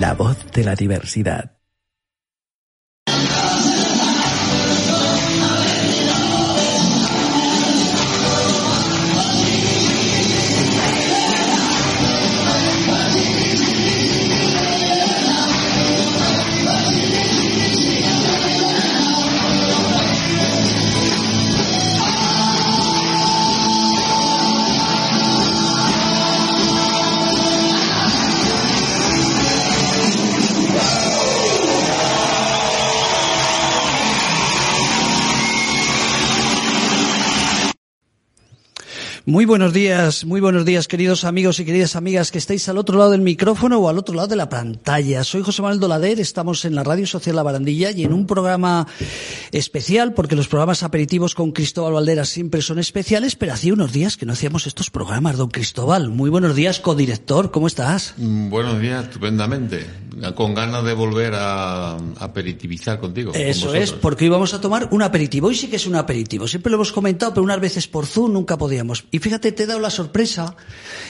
La voz de la diversidad. Muy buenos días, queridos amigos y queridas amigas que estáis al otro lado del micrófono o al otro lado de la pantalla. Soy José Manuel Dolader, estamos en la Radio Social La Barandilla y en un programa especial, porque los programas aperitivos con Cristóbal Valdera siempre son especiales, pero hacía unos días que no hacíamos estos programas, don Cristóbal. Muy buenos días, codirector, ¿cómo estás? Buenos días, estupendamente. Con ganas de volver a aperitivizar contigo. Eso con es, porque hoy vamos a tomar un aperitivo. Hoy sí que es un aperitivo, siempre lo hemos comentado, pero unas veces por Zoom nunca podíamos. Y fíjate, te he dado la sorpresa,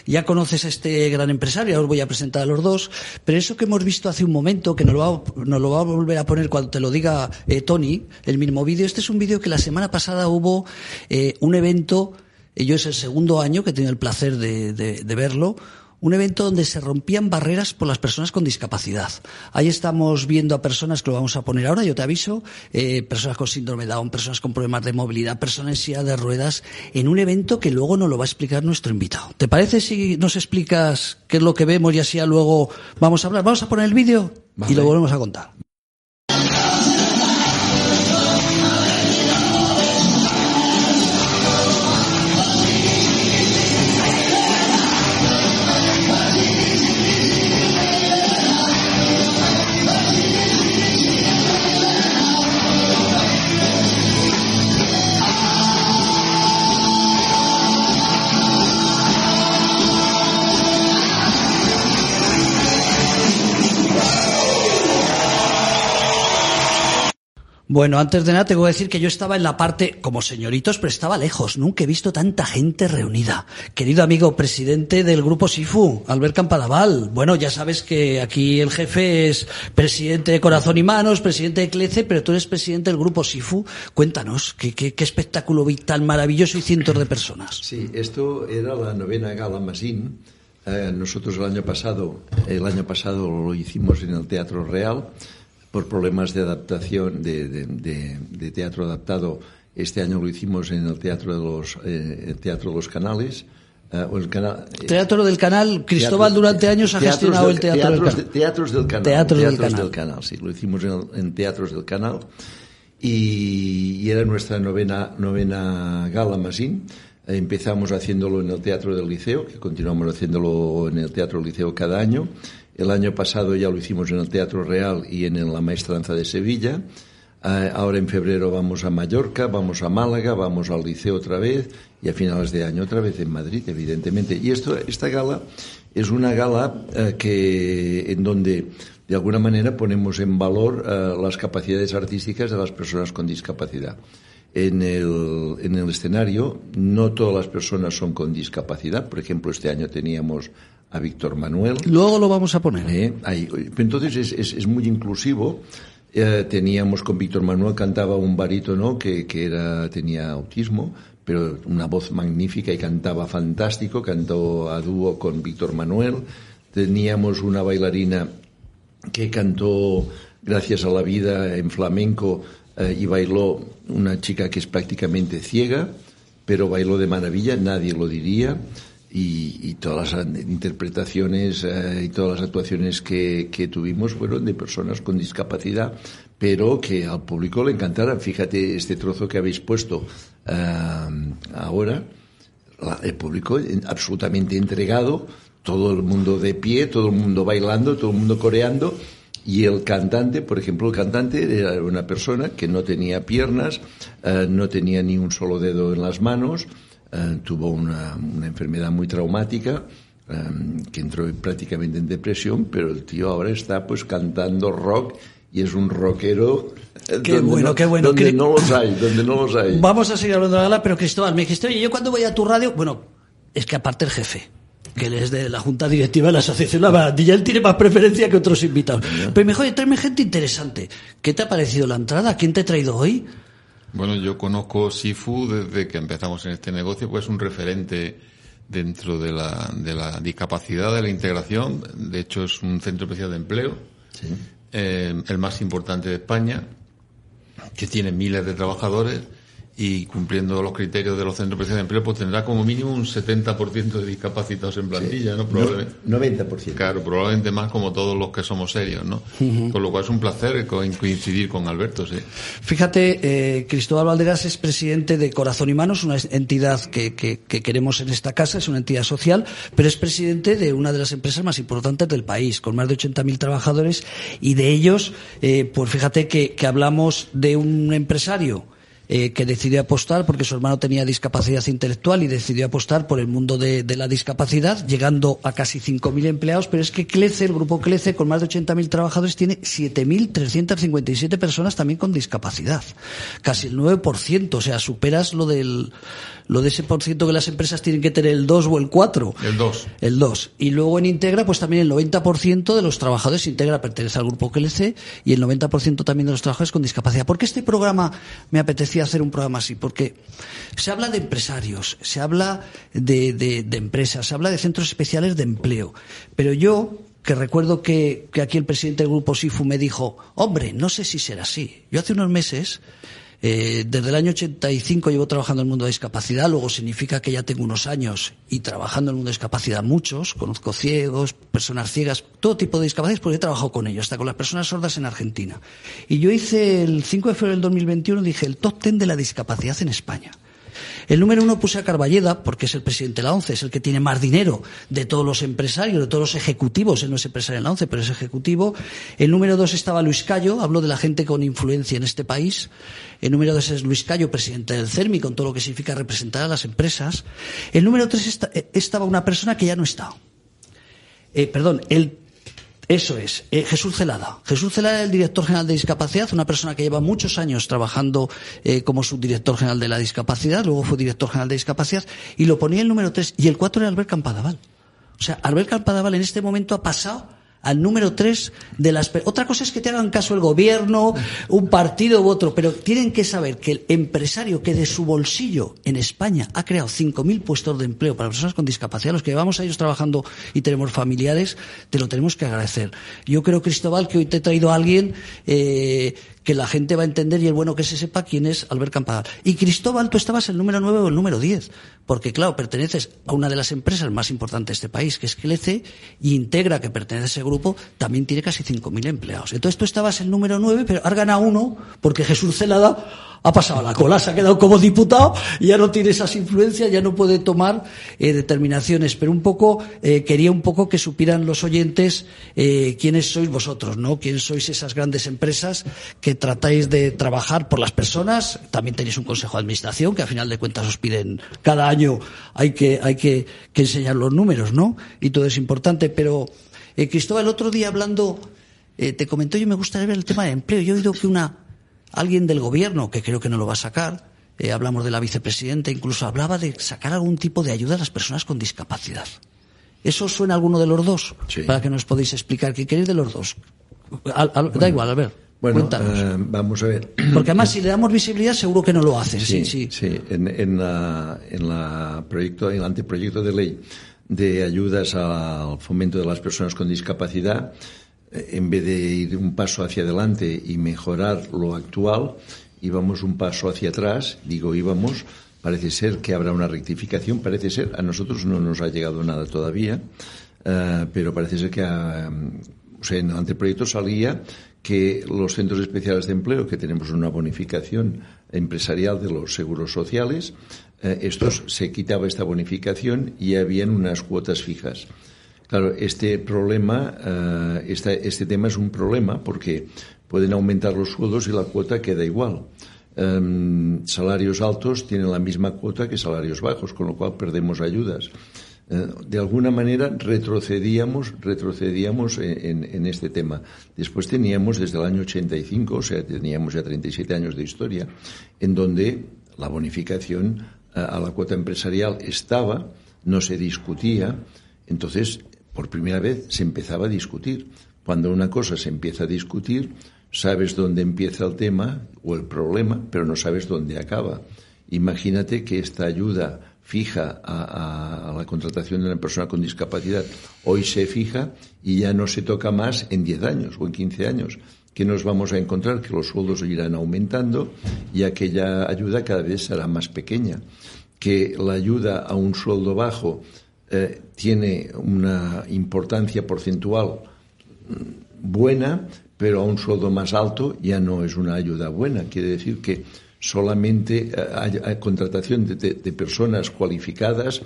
ya conoces a este gran empresario, ahora os voy a presentar a los dos, pero eso que hemos visto hace un momento, que nos lo va a volver a poner cuando te lo diga Tony, el mismo vídeo. Este es un vídeo que la semana pasada hubo un evento, yo es el segundo año que he tenido el placer de verlo, un evento donde se rompían barreras por las personas con discapacidad. Ahí estamos viendo a personas, que lo vamos a poner ahora, yo te aviso, personas con síndrome de Down, personas con problemas de movilidad, personas en silla de ruedas, en un evento que luego nos lo va a explicar nuestro invitado. ¿Te parece si nos explicas qué es lo que vemos y así ya luego vamos a hablar? Vamos a poner el vídeo y lo volvemos a contar. Bueno, antes de nada tengo que decir que yo estaba en la parte, como señoritos, pero estaba lejos. Nunca he visto tanta gente reunida. Querido amigo presidente del Grupo Sifu, Albert Campalaval. Bueno, ya sabes que aquí el jefe es presidente de Corazón y Manos, presidente de CLECE, pero tú eres presidente del Grupo Sifu. Cuéntanos, ¿qué espectáculo vi tan maravilloso y cientos de personas? Sí, esto era la novena gala Masín. Nosotros el año pasado lo hicimos en el Teatro Real. Por problemas de adaptación, de teatro adaptado, este año lo hicimos en el Teatro de los Canales. Teatro del Canal, Cristóbal durante años ha gestionado el Teatro del Canal, sí, lo hicimos en Teatros del Canal y era nuestra novena gala Masín. Empezamos haciéndolo en el Teatro del Liceo, que continuamos haciéndolo en el Teatro del Liceo cada año. El año pasado ya lo hicimos en el Teatro Real y en la Maestranza de Sevilla. Ahora en febrero vamos a Mallorca, vamos a Málaga, vamos al Liceo otra vez y a finales de año otra vez en Madrid, evidentemente. Y esta gala es una gala en donde de alguna manera ponemos en valor las capacidades artísticas de las personas con discapacidad. En el escenario no todas las personas son con discapacidad. Por ejemplo, este año teníamos a Víctor Manuel. Luego lo vamos a poner. Entonces es muy inclusivo. Teníamos con Víctor Manuel, cantaba un barítono que tenía autismo, pero una voz magnífica y cantaba fantástico, cantó a dúo con Víctor Manuel. Teníamos una bailarina que cantó Gracias a la Vida en flamenco y bailó, una chica que es prácticamente ciega, pero bailó de maravilla, nadie lo diría. Y todas las interpretaciones y todas las actuaciones que tuvimos fueron de personas con discapacidad, pero que al público le encantaran. Fíjate este trozo que habéis puesto ahora, el público absolutamente entregado, todo el mundo de pie, todo el mundo bailando, todo el mundo coreando, y el cantante, por ejemplo, el cantante era una persona que no tenía piernas, no tenía ni un solo dedo en las manos, tuvo una enfermedad muy traumática, que entró prácticamente en depresión, pero el tío ahora está pues cantando rock y es un rockero. Qué bueno, no, qué bueno. Donde no los hay, donde no los hay. Vamos a seguir hablando de la gala, pero Cristóbal, me dijiste, oye, yo cuando voy a tu radio... Bueno, es que aparte el jefe, que él es de la junta directiva de la Asociación La Barandilla, él tiene más preferencia que otros invitados. Pero me dijo, oye, tráeme gente interesante. ¿Qué te ha parecido la entrada? ¿Quién te ha traído hoy? Bueno, yo conozco Sifu desde que empezamos en este negocio, pues es un referente dentro de la discapacidad, de la integración. De hecho, es un centro especial de empleo, sí, el más importante de España, que tiene miles de trabajadores, y cumpliendo los criterios de los centros especiales de empleo, pues tendrá como mínimo un 70% de discapacitados en plantilla, sí, ¿no? Probablemente. 90%. Claro, probablemente más, como todos los que somos serios, ¿no? Uh-huh. Con lo cual es un placer coincidir con Alberto, sí. Fíjate, Cristóbal Valderas es presidente de Corazón y Manos, una entidad que queremos en esta casa, es una entidad social, pero es presidente de una de las empresas más importantes del país, con más de 80.000 trabajadores, y de ellos, pues fíjate que hablamos de un empresario que decidió apostar porque su hermano tenía discapacidad intelectual y decidió apostar por el mundo de la discapacidad, llegando a casi 5.000 empleados, pero es que CLECE, el grupo CLECE, con más de 80.000 trabajadores, tiene 7.357 personas también con discapacidad, casi el 9%, o sea, superas lo de ese por ciento que las empresas tienen que tener, el 2 o el 4. El 2. Y luego en Integra, pues también el 90% de los trabajadores, Integra pertenece al grupo CLECE, y el 90% también de los trabajadores con discapacidad. ¿Por qué este programa me apetecía hacer un programa así? Porque se habla de empresarios, se habla de empresas, se habla de centros especiales de empleo, pero yo, que recuerdo que aquí el presidente del Grupo Sifu me dijo, hombre, no sé si será así. Yo hace unos meses, desde el año 85 llevo trabajando en el mundo de discapacidad, luego significa que ya tengo unos años y trabajando en el mundo de discapacidad muchos, conozco ciegos, personas ciegas, todo tipo de discapacidades, porque he trabajado con ellos, hasta con las personas sordas en Argentina. Y yo hice el 5 de febrero del 2021, dije, el top 10 de la discapacidad en España. El número 1 puse a Carballeda, porque es el presidente de la ONCE, es el que tiene más dinero de todos los empresarios, de todos los ejecutivos. Él no es empresario en la ONCE, pero es ejecutivo. El número 2 estaba Luis Callo, hablo de la gente con influencia en este país. El número 2 es Luis Callo, presidente del CERMI, con todo lo que significa representar a las empresas. El número 3 estaba una persona que ya no está. Jesús Celada. Jesús Celada es el director general de discapacidad, una persona que lleva muchos años trabajando como subdirector general de la discapacidad, luego fue director general de discapacidad, y lo ponía el número 3, y el 4 era Albert Campalaval. O sea, Albert Campalaval en este momento ha pasado al número 3 de las... Otra cosa es que te hagan caso el gobierno, un partido u otro, pero tienen que saber que el empresario que de su bolsillo en España ha creado 5.000 puestos de empleo para personas con discapacidad, los que llevamos a ellos trabajando y tenemos familiares, te lo tenemos que agradecer. Yo creo, Cristóbal, que hoy te he traído a alguien que la gente va a entender, y es bueno que se sepa quién es Albert Campalaval. Y Cristóbal, tú estabas el número 9 o el número 10, porque claro, perteneces a una de las empresas más importantes de este país, que es CLECE, y Integra, que pertenece a ese grupo, también tiene casi 5.000 empleados. Entonces tú estabas el número 9, pero has ganado uno, porque Jesús Celada ha pasado a la cola, se ha quedado como diputado, ya no tiene esas influencias, ya no puede tomar determinaciones, pero quería un poco que supieran los oyentes quiénes sois vosotros, ¿no? Quién sois esas grandes empresas que tratáis de trabajar por las personas. También tenéis un consejo de administración que a final de cuentas os piden cada año, hay que enseñar los números, ¿no? Y todo es importante, pero Cristóbal, el otro día hablando, te comentó, yo me gustaría ver el tema de empleo, yo he oído que alguien del gobierno, que creo que no lo va a sacar, hablamos de la vicepresidenta, incluso hablaba de sacar algún tipo de ayuda a las personas con discapacidad. ¿Eso suena a alguno de los dos? Sí. Para que nos podéis explicar, ¿qué queréis de los dos? Da igual, a ver, cuéntanos. Vamos a ver. Porque además si le damos visibilidad seguro que no lo hace. Sí. En el anteproyecto de ley de ayudas al fomento de las personas con discapacidad, en vez de ir un paso hacia adelante y mejorar lo actual, íbamos un paso hacia atrás. Digo íbamos, parece ser que habrá una rectificación, parece ser, a nosotros no nos ha llegado nada todavía, pero parece ser que en el anteproyecto salía que los centros especiales de empleo, que tenemos una bonificación empresarial de los seguros sociales, estos se quitaba esta bonificación y habían unas cuotas fijas. Claro, este problema, este tema es un problema porque pueden aumentar los sueldos y la cuota queda igual. Salarios altos tienen la misma cuota que salarios bajos, con lo cual perdemos ayudas. De alguna manera retrocedíamos en este tema. Después teníamos desde el año 85, o sea, teníamos ya 37 años de historia, en donde la bonificación a la cuota empresarial estaba, no se discutía. Entonces, por primera vez se empezaba a discutir. Cuando una cosa se empieza a discutir, sabes dónde empieza el tema o el problema, pero no sabes dónde acaba. Imagínate que esta ayuda fija a la contratación de una persona con discapacidad hoy se fija y ya no se toca más en 10 años o en 15 años. ¿Qué nos vamos a encontrar? Que los sueldos irán aumentando y aquella ayuda cada vez será más pequeña. Que la ayuda a un sueldo bajo tiene una importancia porcentual buena, pero a un sueldo más alto ya no es una ayuda buena. Quiere decir que solamente a contratación de personas cualificadas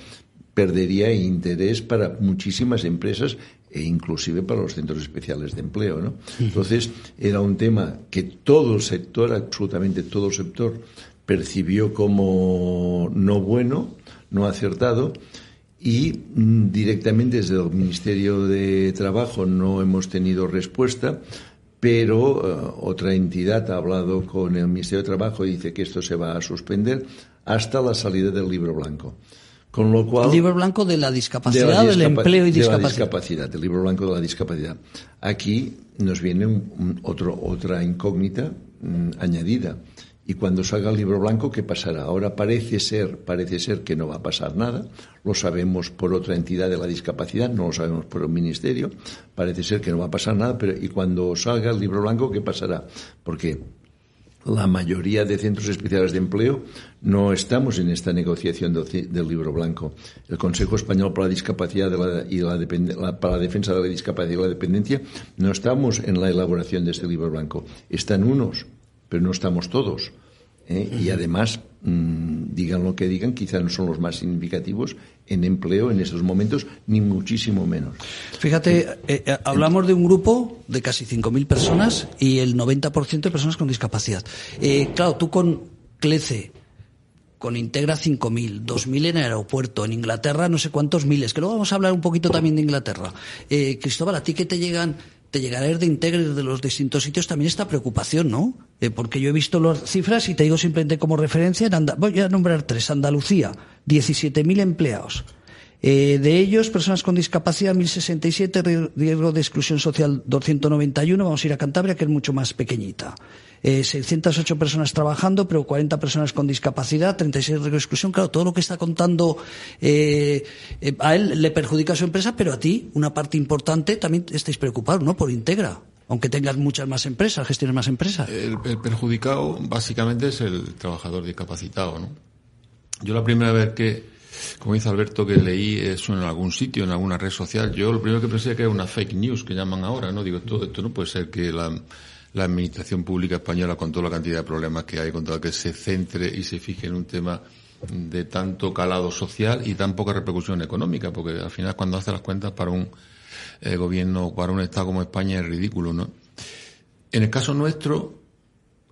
perdería interés para muchísimas empresas e inclusive para los centros especiales de empleo, ¿no? Entonces, era un tema que todo el sector, absolutamente todo el sector, percibió como no bueno, no acertado. Y directamente desde el Ministerio de Trabajo no hemos tenido respuesta, pero otra entidad ha hablado con el Ministerio de Trabajo y dice que esto se va a suspender hasta la salida del libro blanco. Con lo cual, el libro blanco de la discapacidad, del empleo y discapacidad. El libro blanco de la discapacidad. Aquí nos viene otra incógnita añadida. Y cuando salga el libro blanco, ¿qué pasará? Ahora parece ser que no va a pasar nada. Lo sabemos por otra entidad de la discapacidad, no lo sabemos por el ministerio. Parece ser que no va a pasar nada, pero ¿y cuando salga el libro blanco, qué pasará? Porque la mayoría de centros especiales de empleo no estamos en esta negociación del libro blanco. El Consejo Español para la Discapacidad para la Defensa de la Discapacidad y la Dependencia no estamos en la elaboración de este libro blanco. Están unos, pero no estamos todos, ¿eh? Y además, digan lo que digan, quizá no son los más significativos en empleo en estos momentos, ni muchísimo menos. Fíjate, hablamos de un grupo de casi 5.000 personas y el 90% de personas con discapacidad. Claro, tú con CLECE, con Integra 5.000, 2.000 en el aeropuerto, en Inglaterra no sé cuántos miles, que luego vamos a hablar un poquito también de Inglaterra. Cristóbal, ¿a ti qué te llegan? Te llegará de Integra de los distintos sitios también esta preocupación, ¿no? Porque yo he visto las cifras y te digo simplemente como referencia, voy a nombrar tres. Andalucía, 17.000 empleados. De ellos, personas con discapacidad, 1.067, riesgo de exclusión social, 291. Vamos a ir a Cantabria, que es mucho más pequeñita. 608 personas trabajando, pero 40 personas con discapacidad, 36 riesgo de exclusión. Claro, todo lo que está contando a él le perjudica a su empresa, pero a ti, una parte importante, también estáis preocupados, ¿no?, por Integra. Aunque tengas muchas más empresas, gestiones más empresas. El perjudicado, básicamente, es el trabajador discapacitado, ¿no? Yo la primera vez que, como dice Alberto, que leí eso en algún sitio, en alguna red social, yo lo primero que pensé que era una fake news que llaman ahora, ¿no? Digo, esto no puede ser que la administración pública española, con toda la cantidad de problemas que hay, con toda la que se centre y se fije en un tema de tanto calado social y tan poca repercusión económica, porque al final cuando hace las cuentas para un gobierno, para un Estado como España, es ridículo, ¿no? En el caso nuestro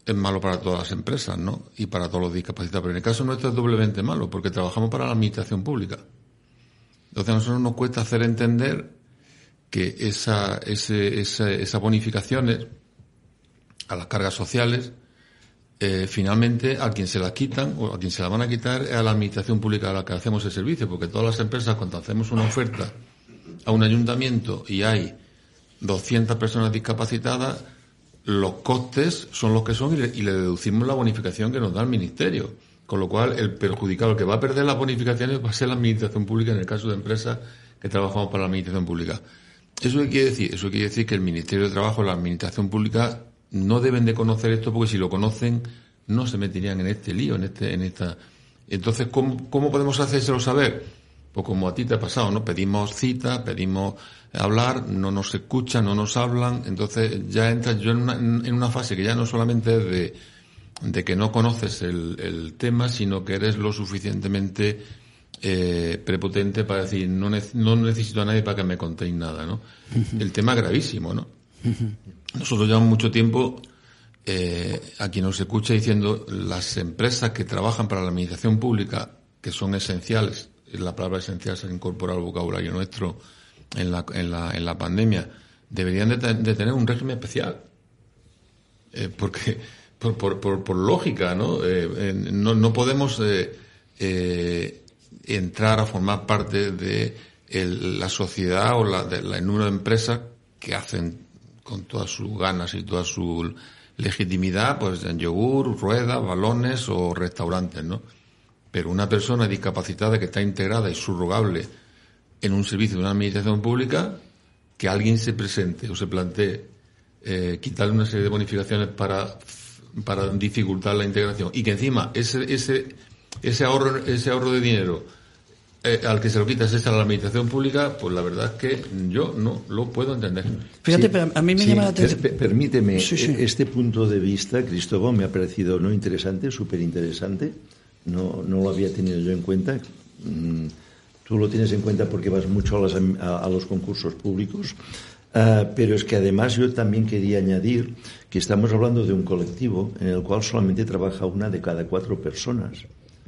es malo para todas las empresas, ¿no?, y para todos los discapacitados. Pero en el caso nuestro es doblemente malo, porque trabajamos para la administración pública. Entonces a nosotros nos cuesta hacer entender que esas bonificaciones a las cargas sociales, finalmente a quien se las quitan o a quien se las van a quitar es a la administración pública a la que hacemos el servicio, porque todas las empresas, cuando hacemos una oferta a un ayuntamiento y hay 200 personas discapacitadas, los costes son los que son y le deducimos la bonificación que nos da el ministerio. Con lo cual, el perjudicado, el que va a perder las bonificaciones, va a ser la administración pública, en el caso de empresas que trabajamos para la administración pública. ¿Eso qué quiere decir? Eso quiere decir que el Ministerio de Trabajo y la administración pública no deben de conocer esto, porque si lo conocen no se meterían en este lío, en esta... Entonces, ¿cómo podemos hacérselo saber? Pues como a ti te ha pasado, ¿no? Pedimos cita, pedimos hablar, no nos escuchan, no nos hablan. Entonces ya entras yo en una fase que ya no solamente es de de que no conoces el tema, sino que eres lo suficientemente prepotente para decir no necesito a nadie para que me contéis nada, ¿no? Uh-huh. El tema es gravísimo, ¿no? Uh-huh. Nosotros llevamos mucho tiempo a quien nos escucha diciendo las empresas que trabajan para la administración pública, que son esenciales, la palabra esencial se ha incorporado al vocabulario nuestro en la pandemia, deberían de tener un régimen especial, porque por lógica, ¿no? No podemos entrar a formar parte de la sociedad o el número de empresas que hacen con todas sus ganas y toda su legitimidad, pues en yogur, ruedas, balones o restaurantes, ¿no? Pero una persona discapacitada que está integrada y subrogable en un servicio de una administración pública, que alguien se presente o se plantee quitarle una serie de bonificaciones para dificultar la integración, y que encima ese ahorro de dinero al que se lo quitas es a la administración pública, pues la verdad es que yo no lo puedo entender. Fíjate, sí, pero a mí me llama la atención. Permíteme, sí. Este punto de vista, Cristóbal, me ha parecido no interesante, súper interesante. No lo había tenido yo en cuenta. Tú lo tienes en cuenta porque vas mucho a los concursos públicos. Pero es que además yo también quería añadir que estamos hablando de un colectivo en el cual solamente trabaja una de cada 4 personas.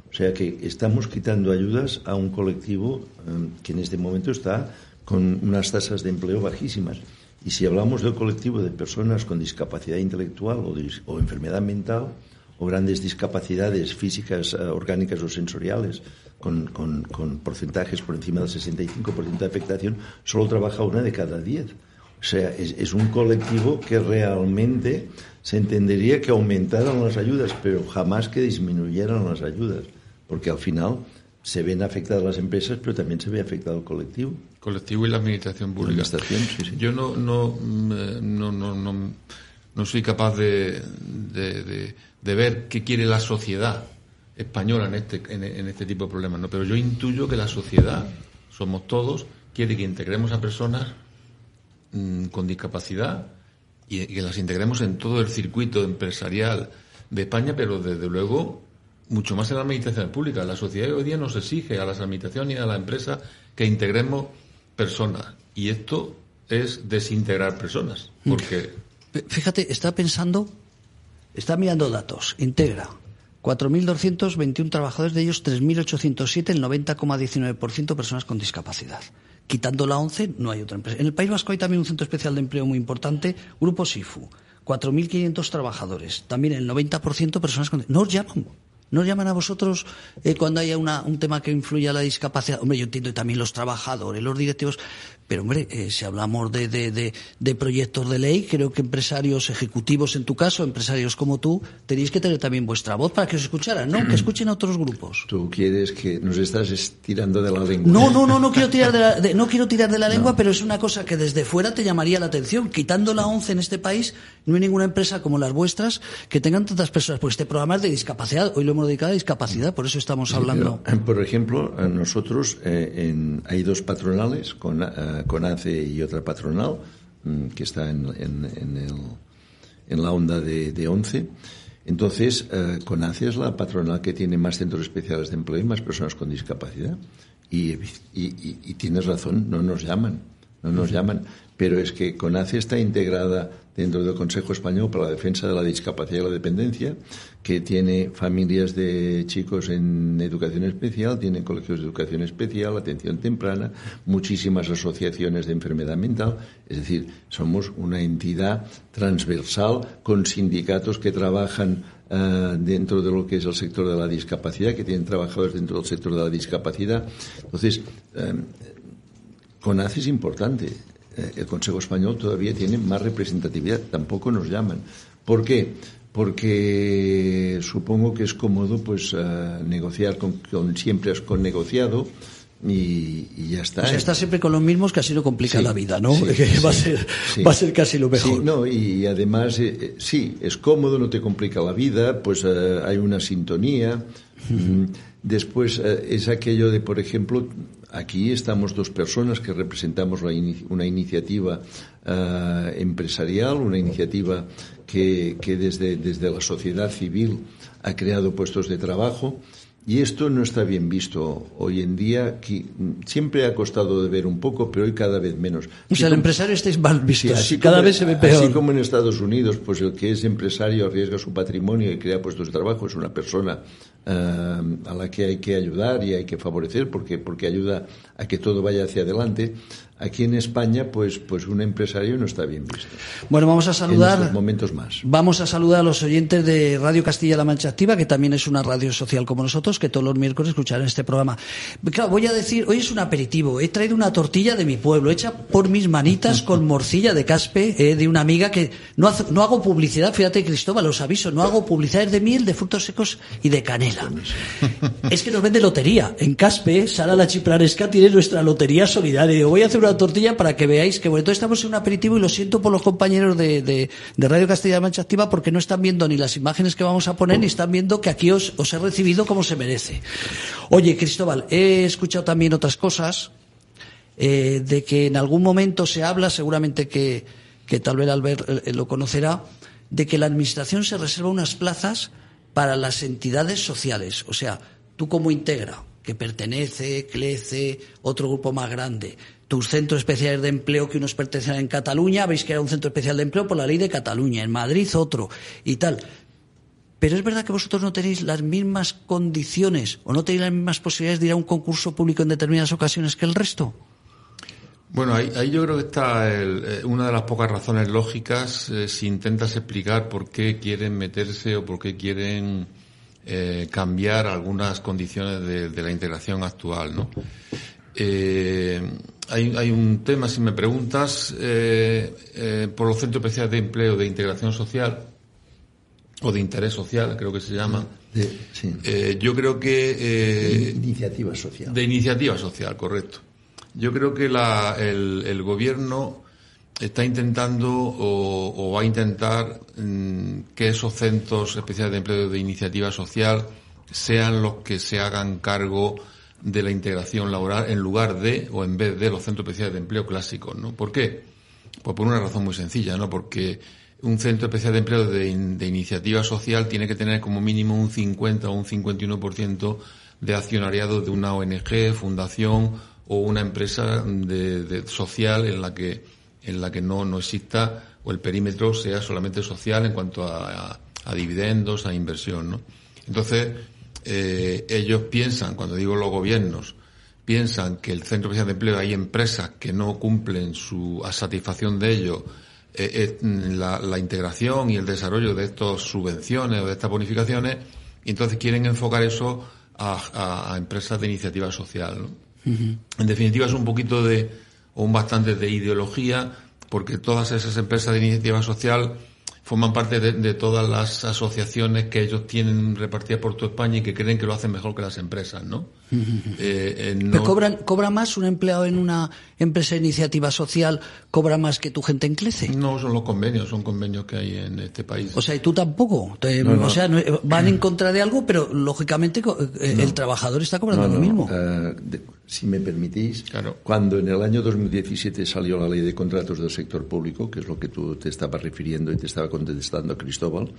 O sea que estamos quitando ayudas a un colectivo que en este momento está con unas tasas de empleo bajísimas. Y si hablamos del colectivo de personas con discapacidad intelectual o enfermedad mental o grandes discapacidades físicas, orgánicas o sensoriales, con porcentajes por encima del 65% de afectación, solo trabaja una de cada 10. O sea, es un colectivo que realmente se entendería que aumentaran las ayudas, pero jamás que disminuyeran las ayudas, porque al final se ven afectadas las empresas, pero también se ve afectado el colectivo. Colectivo y la administración pública. La administración, sí. Yo no soy capaz de ver qué quiere la sociedad española en este tipo de problemas, ¿no? Pero yo intuyo que la sociedad, somos todos, quiere que integremos a personas con discapacidad y que las integremos en todo el circuito empresarial de España, pero desde luego mucho más en la administración pública. La sociedad hoy día nos exige a las administraciones y a las empresas que integremos personas, y esto es desintegrar personas, porque fíjate, está mirando datos. Integra 4.221 trabajadores, de ellos 3.807, el 90,19% personas con discapacidad. Quitando la 11, no hay otra empresa. En el País Vasco hay también un centro especial de empleo muy importante, Grupo Sifu, 4.500 trabajadores, también el 90% personas con... ¿No os llaman a vosotros cuando haya un tema que influya a la discapacidad? Hombre, yo entiendo también los trabajadores, los directivos, pero hombre, si hablamos de proyectos de ley, creo que empresarios ejecutivos, en tu caso, empresarios como tú, tenéis que tener también vuestra voz para que os escucharan, ¿no? Que escuchen a otros grupos. Tú quieres que nos estás estirando de la lengua. No quiero tirar de la lengua, no. Pero es una cosa que desde fuera te llamaría la atención. Quitando la 11 en este país, no hay ninguna empresa como las vuestras que tengan tantas personas, porque este programa es de discapacidad, hoy lo hemos dedicado a discapacidad, por eso estamos hablando. Pero, por ejemplo, nosotros hay 2 patronales, CONACEE y otra patronal que está en la onda de 11. Entonces, CONACEE es la patronal que tiene más centros especiales de empleo y más personas con discapacidad. Y tienes razón, no nos llaman. Pero es que CONACEE está integrada dentro del Consejo Español para la Defensa de la Discapacidad y la Dependencia, que tiene familias de chicos en educación especial, tiene colegios de educación especial, atención temprana, muchísimas asociaciones de enfermedad mental. Es decir, somos una entidad transversal con sindicatos que trabajan dentro de lo que es el sector de la discapacidad, que tienen trabajadores dentro del sector de la discapacidad. Entonces, CONACEE es importante. El Consejo Español todavía tiene más representatividad, tampoco nos llaman. ¿Por qué? Porque supongo que es cómodo pues negociar con siempre has negociado y ya está. O sea, está siempre con los mismos, que así no complica la vida, ¿no? Va a ser casi lo mejor. Sí, no, y además, sí, es cómodo, no te complica la vida, pues hay una sintonía. Después es aquello de, por ejemplo, Aquí estamos dos personas que representamos una iniciativa empresarial, una iniciativa que desde la sociedad civil ha creado puestos de trabajo, y esto no está bien visto hoy en día. Siempre ha costado de ver un poco, pero hoy cada vez menos. O sea, el empresario está mal visto, sí, cada vez se ve peor. Así como en Estados Unidos, pues el que es empresario arriesga su patrimonio y crea puestos de trabajo, es una persona a la que hay que ayudar y hay que favorecer porque ayuda a que todo vaya hacia adelante. Aquí en España, pues un empresario no está bien visto. Bueno, vamos a saludar. En estos momentos más. Vamos a saludar a los oyentes de Radio Castilla-La Mancha Activa, que también es una radio social como nosotros, que todos los miércoles escucharán este programa. Claro, voy a decir, hoy es un aperitivo. He traído una tortilla de mi pueblo, hecha por mis manitas con morcilla de caspe, de una amiga que no hago publicidad. Fíjate, Cristóbal, os aviso, no hago publicidad. Es de miel, de frutos secos y de canela. Es que nos vende lotería. En Caspe, Sara la Chipraresca tiene nuestra lotería solidaria. Voy a hacer una tortilla para que veáis que, bueno, entonces estamos en un aperitivo, y lo siento por los compañeros de Radio Castilla-La Mancha Activa, porque no están viendo ni las imágenes que vamos a poner, ni están viendo que aquí os he recibido como se merece. Oye, Cristóbal, he escuchado también otras cosas, de que en algún momento se habla, seguramente que tal vez Albert lo conocerá, de que la Administración se reserva unas plazas para las entidades sociales. O sea, tú como Integra, que pertenece, CLECE, otro grupo más grande, tus centros especiales de empleo, que unos pertenecen en Cataluña, habéis creado un centro especial de empleo por la ley de Cataluña, en Madrid otro y tal. Pero es verdad que vosotros no tenéis las mismas condiciones o no tenéis las mismas posibilidades de ir a un concurso público en determinadas ocasiones que el resto. Bueno, ahí yo creo que está una de las pocas razones lógicas, si intentas explicar por qué quieren meterse o por qué quieren cambiar algunas condiciones de la integración actual, ¿no? Hay un tema, si me preguntas, por los centros especiales de empleo de integración social o de interés social, creo que se llama. Sí. Yo creo que... iniciativa social. De iniciativa social, correcto. Yo creo que el gobierno está intentando o va a intentar que esos centros especiales de empleo de iniciativa social sean los que se hagan cargo de la integración laboral en lugar de o en vez de los centros especiales de empleo clásicos, ¿no? ¿Por qué? Pues por una razón muy sencilla, ¿no? Porque un centro especial de empleo de iniciativa social tiene que tener como mínimo un 50 o un 51% de accionariado de una ONG, fundación o una empresa de social en la que no exista o el perímetro sea solamente social en cuanto a dividendos, a inversión, ¿no? Entonces, ellos piensan, cuando digo los gobiernos, piensan que el centro especial de empleo, hay empresas que no cumplen a satisfacción de ello la integración y el desarrollo de estas subvenciones o de estas bonificaciones, y entonces quieren enfocar eso a empresas de iniciativa social, ¿no? Uh-huh. En definitiva, es un poquito bastante de ideología, porque todas esas empresas de iniciativa social forman parte de todas las asociaciones que ellos tienen repartidas por toda España y que creen que lo hacen mejor que las empresas, ¿no? No... ¿Pero cobra más un empleado en una empresa de iniciativa social? ¿Cobra más que tu gente en CLECE? No, son convenios que hay en este país. O sea, ¿y tú tampoco? No. O sea, van en contra de algo, pero lógicamente el trabajador está cobrando lo mismo. Si me permitís, claro. Cuando en el año 2017 salió la ley de contratos del sector público, que es lo que tú te estabas refiriendo y te estaba contestando a Cristóbal,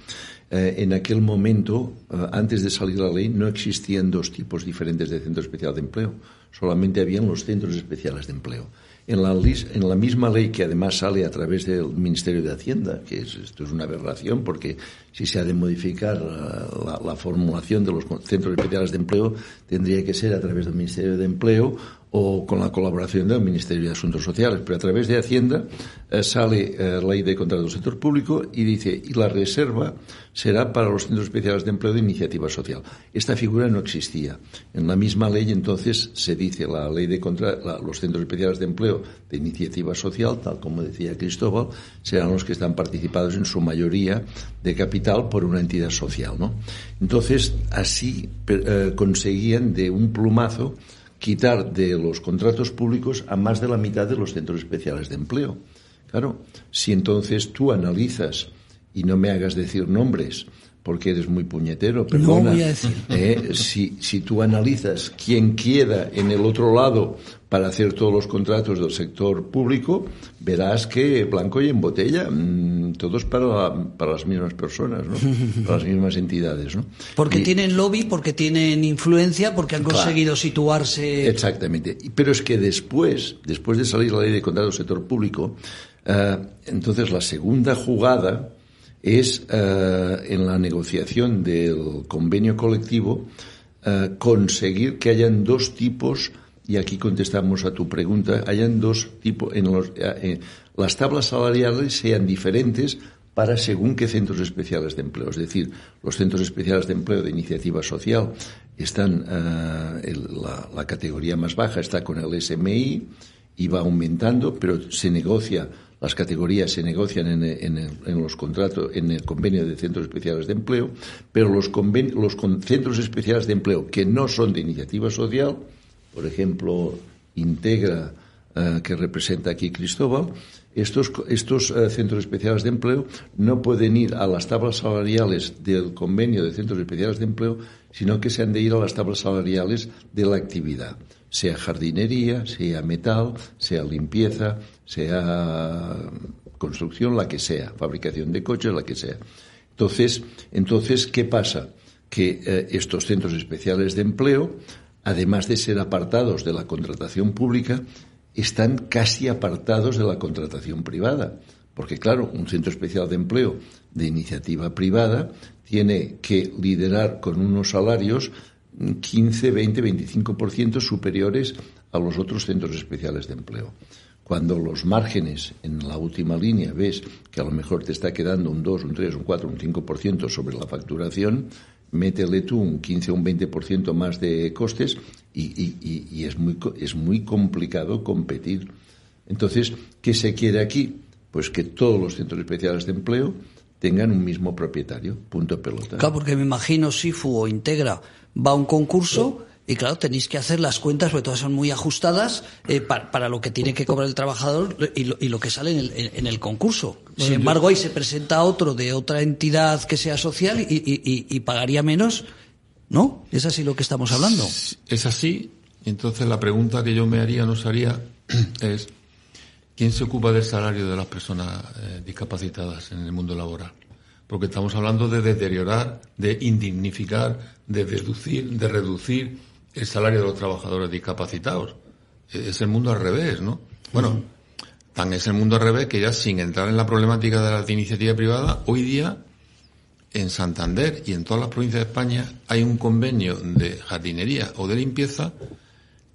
en aquel momento, antes de salir la ley, no existían dos tipos diferentes de centro especial de empleo, solamente habían los centros especiales de empleo. En la misma ley, que además sale a través del Ministerio de Hacienda, que esto es una aberración, porque si se ha de modificar la formulación de los centros especiales de empleo, tendría que ser a través del Ministerio de Empleo o con la colaboración del Ministerio de Asuntos Sociales. Pero a través de Hacienda sale la ley de contratos del sector público y dice, y la reserva será para los centros especiales de empleo de iniciativa social. Esta figura no existía. En la misma ley, entonces, se dice la ley de los centros especiales de empleo de iniciativa social, tal como decía Cristóbal, serán los que están participados en su mayoría de capital por una entidad social, ¿no? Entonces, así conseguían de un plumazo quitar de los contratos públicos a más de la mitad de los centros especiales de empleo. Claro, si entonces tú analizas, y no me hagas decir nombres, porque eres muy puñetero, perdona. No voy a decir. Si tú analizas quién queda en el otro lado para hacer todos los contratos del sector público, verás que blanco y en botella, todos para las mismas personas, ¿no? Para las mismas entidades, ¿no? Porque tienen lobby, porque tienen influencia, porque han conseguido situarse... Exactamente. Pero es que después de salir la ley de contratos del sector público, entonces la segunda jugada... es en la negociación del convenio colectivo conseguir que hayan dos tipos, y aquí contestamos a tu pregunta, hayan dos tipos, las tablas salariales sean diferentes para según qué centros especiales de empleo. Es decir, los centros especiales de empleo de iniciativa social están, la categoría más baja está con el SMI y va aumentando, pero se negocia. Las categorías se negocian en los contratos, en el convenio de centros especiales de empleo, pero los centros especiales de empleo que no son de iniciativa social, por ejemplo, Integra, que representa aquí Cristóbal, estos centros especiales de empleo no pueden ir a las tablas salariales del convenio de centros especiales de empleo, sino que se han de ir a las tablas salariales de la actividad, sea jardinería, sea metal, sea limpieza, sea construcción, la que sea, fabricación de coches, la que sea. Entonces ¿qué pasa? Que estos centros especiales de empleo, además de ser apartados de la contratación pública, están casi apartados de la contratación privada. Porque, claro, un centro especial de empleo de iniciativa privada tiene que liderar con unos salarios 15, 20, 25% superiores a los otros centros especiales de empleo. Cuando los márgenes en la última línea ves que a lo mejor te está quedando un 2, un 3, un 4, un 5% sobre la facturación, métele tú un 15 o un 20% más de costes y es muy complicado competir. Entonces, ¿qué se quiere aquí? Pues que todos los centros especiales de empleo tengan un mismo propietario, punto pelota. Claro, porque me imagino Sifu o Integra va a un concurso... Y claro, tenéis que hacer las cuentas, porque todas son muy ajustadas para lo que tiene que cobrar el trabajador y lo que sale en el concurso. Sin embargo, ahí se presenta otro de otra entidad que sea social y pagaría menos, ¿no? Es así lo que estamos hablando. Es así. Entonces la pregunta que yo me haría, nos haría, es ¿quién se ocupa del salario de las personas discapacitadas en el mundo laboral? Porque estamos hablando de deteriorar, de indignificar, de reducir... el salario de los trabajadores discapacitados. Es el mundo al revés, ¿no? Bueno, tan es el mundo al revés que ya, sin entrar en la problemática de la iniciativa privada, hoy día en Santander y en todas las provincias de España hay un convenio de jardinería o de limpieza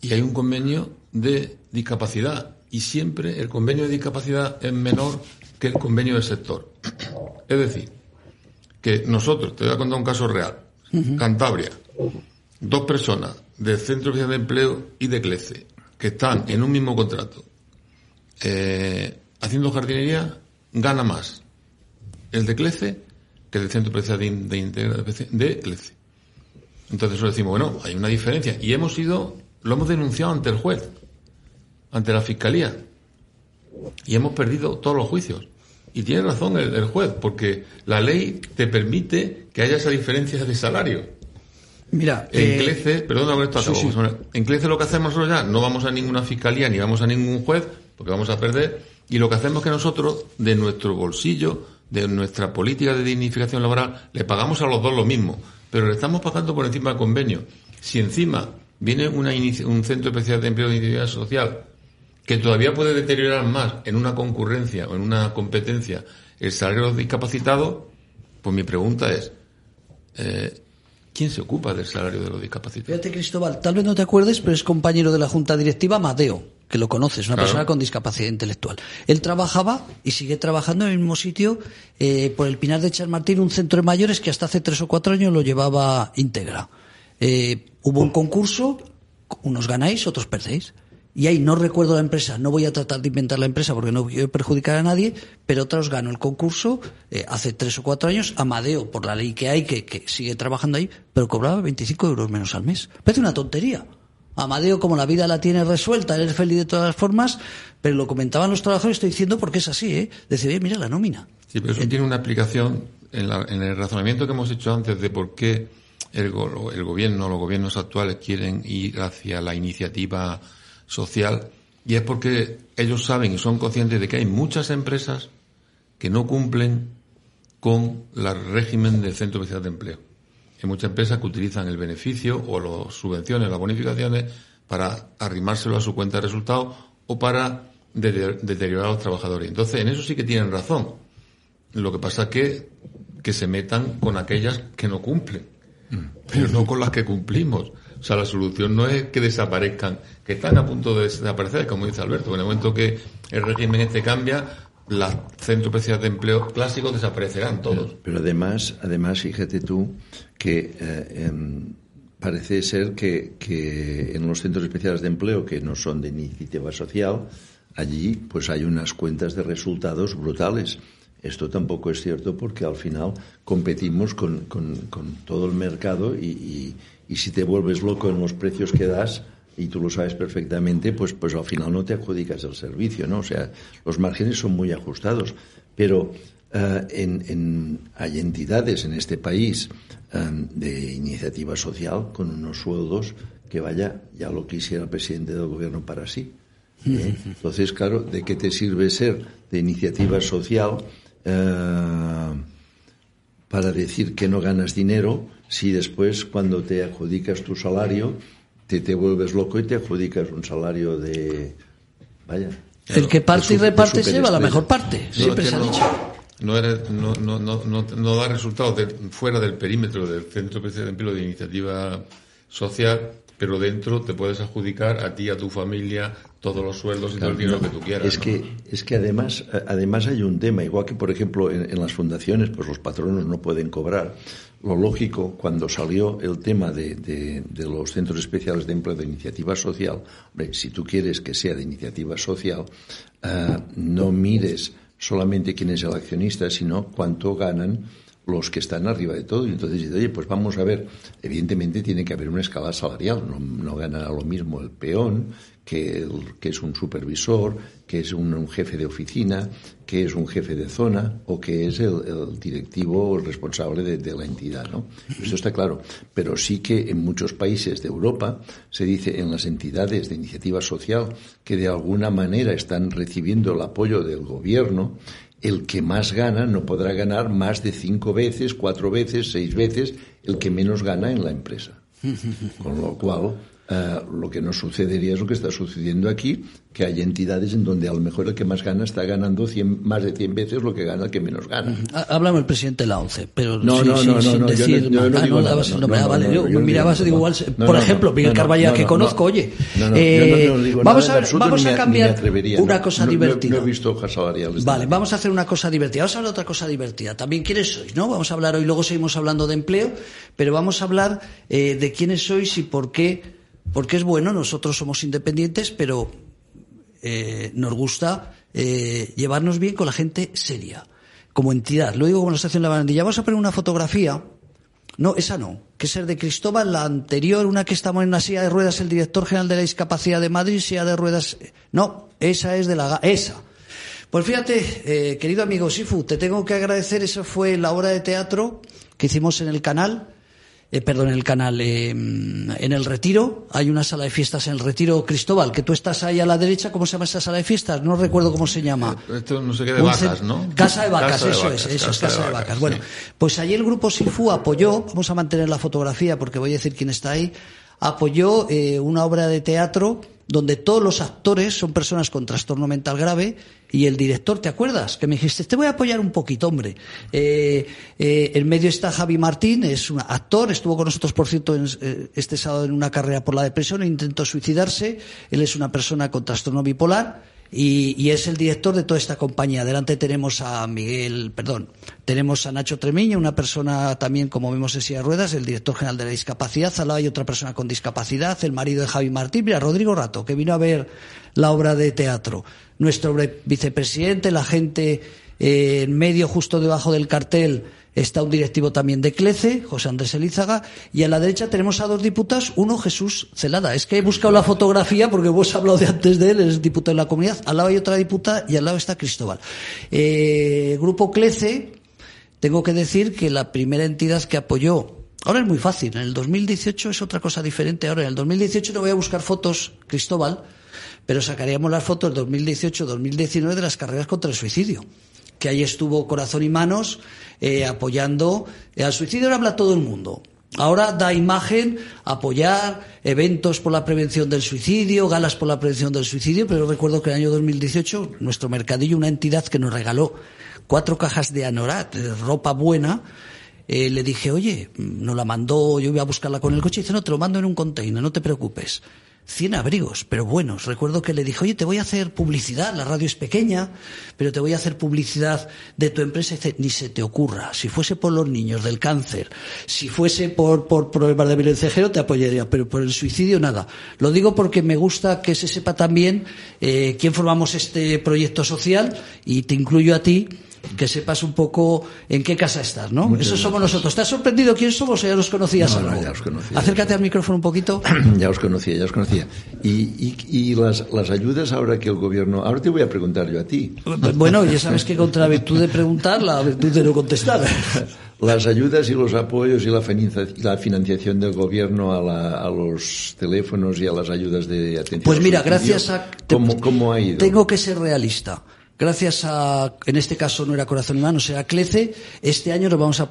y hay un convenio de discapacidad. Y siempre el convenio de discapacidad es menor que el convenio del sector. Es decir, que nosotros, te voy a contar un caso real, Cantabria, dos personas del Centro Especial de Empleo y de CLECE, que están en un mismo contrato, haciendo jardinería, gana más el de CLECE que el del Centro Especial de Integra de CLECE. Entonces nosotros decimos, bueno, hay una diferencia. Y lo hemos denunciado ante el juez, ante la Fiscalía, y hemos perdido todos los juicios. Y tiene razón el juez, porque la ley te permite que haya esa diferencia de salario. Mira, en CLECE, perdona por esto, sí. En CLECE lo que hacemos nosotros ya, no vamos a ninguna fiscalía ni vamos a ningún juez, porque vamos a perder, y lo que hacemos es que nosotros, de nuestro bolsillo, de nuestra política de dignificación laboral, le pagamos a los dos lo mismo, pero le estamos pagando por encima del convenio. Si encima viene un centro especial de empleo de iniciativa social, que todavía puede deteriorar más en una concurrencia o en una competencia el salario discapacitado, pues mi pregunta es... ¿quién se ocupa del salario de los discapacitados? Fíjate, Cristóbal, tal vez no te acuerdes, pero es compañero de la Junta Directiva, Mateo, que lo conoces, una persona con discapacidad intelectual. Él trabajaba y sigue trabajando en el mismo sitio, por el Pinar de Chamartín, un centro de mayores que hasta hace 3 o 4 años lo llevaba Integra. Hubo un concurso, unos ganáis, otros perdéis. Y ahí no recuerdo la empresa, no voy a tratar de inventar la empresa porque no quiero perjudicar a nadie, pero otros ganó el concurso hace 3 o 4 años, Amadeo, por la ley que hay, que sigue trabajando ahí, pero cobraba 25 euros menos al mes. Parece una tontería. Amadeo, como la vida la tiene resuelta, él es feliz de todas las formas, pero lo comentaban los trabajadores, estoy diciendo porque es así, ¿eh? Decir, mira la nómina. Sí, pero eso tiene una explicación en el razonamiento que hemos hecho antes de por qué el gobierno, los gobiernos actuales quieren ir hacia la iniciativa social, y es porque ellos saben y son conscientes de que hay muchas empresas que no cumplen con el régimen del Centro Especial de Empleo. Hay muchas empresas que utilizan el beneficio o las subvenciones, las bonificaciones, para arrimárselo a su cuenta de resultados o para deteriorar a los trabajadores. Entonces, en eso sí que tienen razón. Lo que pasa es que se metan con aquellas que no cumplen, pero no con las que cumplimos. O sea, la solución no es que desaparezcan, que están a punto de desaparecer, como dice Alberto. En el momento que el régimen este cambia, los centros especiales de empleo clásicos desaparecerán todos. Pero además, fíjate tú que parece ser que en los centros especiales de empleo, que no son de iniciativa social, allí pues hay unas cuentas de resultados brutales. Esto tampoco es cierto, porque al final competimos con todo el mercado y si te vuelves loco en los precios que das, y tú lo sabes perfectamente, pues al final no te adjudicas el servicio, ¿no? O sea, los márgenes son muy ajustados, pero hay entidades en este país de iniciativa social con unos sueldos que, vaya, ya lo quisiera el presidente del gobierno para sí. Entonces, claro, ¿de qué te sirve ser de iniciativa social para decir que no ganas dinero si después, cuando te adjudicas tu salario, te vuelves loco y te adjudicas un salario de... Vaya. El que parte y reparte se lleva la mejor parte. Siempre se ha dicho. No da resultados fuera del perímetro del Centro de Empleo de Iniciativa Social, pero dentro te puedes adjudicar a ti, a tu familia, todos los sueldos y todo el dinero que tú quieras. Es que además hay un tema, igual que por ejemplo en las fundaciones, pues los patronos no pueden cobrar. Lo lógico, cuando salió el tema de los centros especiales de empleo de iniciativa social, hombre, si tú quieres que sea de iniciativa social, no mires solamente quién es el accionista, sino cuánto ganan los que están arriba de todo. Y entonces dices, oye, pues vamos a ver, evidentemente tiene que haber una escala salarial, no ganará lo mismo el peón, que es un supervisor, que es un jefe de oficina, que es un jefe de zona o que es el directivo o el responsable de la entidad, ¿no? Eso está claro, pero sí que en muchos países de Europa se dice en las entidades de iniciativa social que de alguna manera están recibiendo el apoyo del gobierno, el que más gana no podrá ganar más de 5 veces, 4 veces, 6 veces el que menos gana en la empresa. Con lo cual, lo que no sucedería es lo que está sucediendo aquí, que hay entidades en donde a lo mejor el que más gana está ganando más de 100 veces lo que gana el que menos gana. Háblame el presidente de la ONCE, pero sin decir... Yo miraba eso, digo, igual, por ejemplo, Miguel Carballá, que conozco, oye, vamos a cambiar una cosa divertida. No he visto hojas salariales. Vale, vamos a hacer una cosa divertida, vamos a hablar otra cosa divertida. También quiénes sois, ¿no? Vamos a hablar hoy, luego seguimos hablando de empleo, pero vamos a hablar de quiénes sois y por qué, porque es bueno, nosotros somos independientes, pero... nos gusta llevarnos bien con la gente seria, como entidad. Lo digo como la Estación La Barandilla. Vamos a poner una fotografía. No, esa no. Que es el de Cristóbal, la anterior, una que estamos en una silla de ruedas, el director general de la discapacidad de Madrid, silla de ruedas. No, esa es de la... Esa. Pues fíjate, querido amigo Sifu, te tengo que agradecer. Esa fue la obra de teatro que hicimos en el canal. En el Retiro. Hay una sala de fiestas en el Retiro, Cristóbal, que tú estás ahí a la derecha. ¿Cómo se llama esa sala de fiestas? No recuerdo cómo se llama. Esto no sé qué, de vacas, ¿no? Casa de Vacas, Casa de Vacas. Bueno, sí. Pues allí el Grupo Sifu apoyó, vamos a mantener la fotografía porque voy a decir quién está ahí, apoyó una obra de teatro donde todos los actores son personas con trastorno mental grave y el director, ¿te acuerdas? Que me dijiste, te voy a apoyar un poquito, hombre. En medio está Javi Martín, es un actor, estuvo con nosotros, por cierto, este sábado en una carrera por la depresión, intentó suicidarse, él es una persona con trastorno bipolar y es el director de toda esta compañía. Adelante tenemos a tenemos a Nacho Tremiño, una persona también, como vemos en silla de ruedas, el director general de la discapacidad. Al lado hay otra persona con discapacidad, el marido de Javi Martín, mira, Rodrigo Rato, que vino a ver la obra de teatro. Nuestro vicepresidente, la gente en medio, justo debajo del cartel, está un directivo también de CLECE, José Andrés Elízaga, y a la derecha tenemos a 2 diputados, uno Jesús Celada. Es que he buscado la fotografía porque vos has hablado de antes de él, es diputado de la comunidad. Al lado hay otra diputada y al lado está Cristóbal. Grupo CLECE Tengo que decir que la primera entidad que apoyó... Ahora es muy fácil, en el 2018 es otra cosa diferente. Ahora en el 2018 no voy a buscar fotos, Cristóbal, pero sacaríamos las fotos del 2018-2019 de las carreras contra el suicidio, que ahí estuvo Corazón y Manos apoyando al suicidio. Ahora habla todo el mundo. Ahora da imagen apoyar eventos por la prevención del suicidio, galas por la prevención del suicidio, pero recuerdo que en el año 2018 nuestro mercadillo, una entidad que nos regaló 4 cajas de Anorak, ropa buena, le dije, oye, nos la mandó, yo iba a buscarla con el coche, y dice, no, te lo mando en un container, no te preocupes. 100 abrigos, pero buenos. Recuerdo que le dije, oye, te voy a hacer publicidad, la radio es pequeña, pero te voy a hacer publicidad de tu empresa. Dice, ni se te ocurra, si fuese por los niños del cáncer, si fuese por problemas de violencia de género, te apoyaría, pero por el suicidio nada. Lo digo porque me gusta que se sepa también quién formamos este proyecto social, y te incluyo a ti, que sepas un poco en qué casa estás, ¿no? Muchas Eso somos gracias. Nosotros. ¿Te has sorprendido quién somos o ya los conocías? No, ya os conocía. Acércate al micrófono un poquito. Ya os conocía. Y las ayudas ahora que el gobierno... Ahora te voy a preguntar yo a ti. Bueno, ya sabes que contra la virtud de preguntar, la virtud de no contestar. Las ayudas y los apoyos y la financiación del gobierno a los teléfonos y a las ayudas de atención. Pues mira, gracias a... ¿Cómo ha ido? Tengo que ser realista. Gracias a, en este caso no era Corazón Humano, será CLECE, este año nos vamos a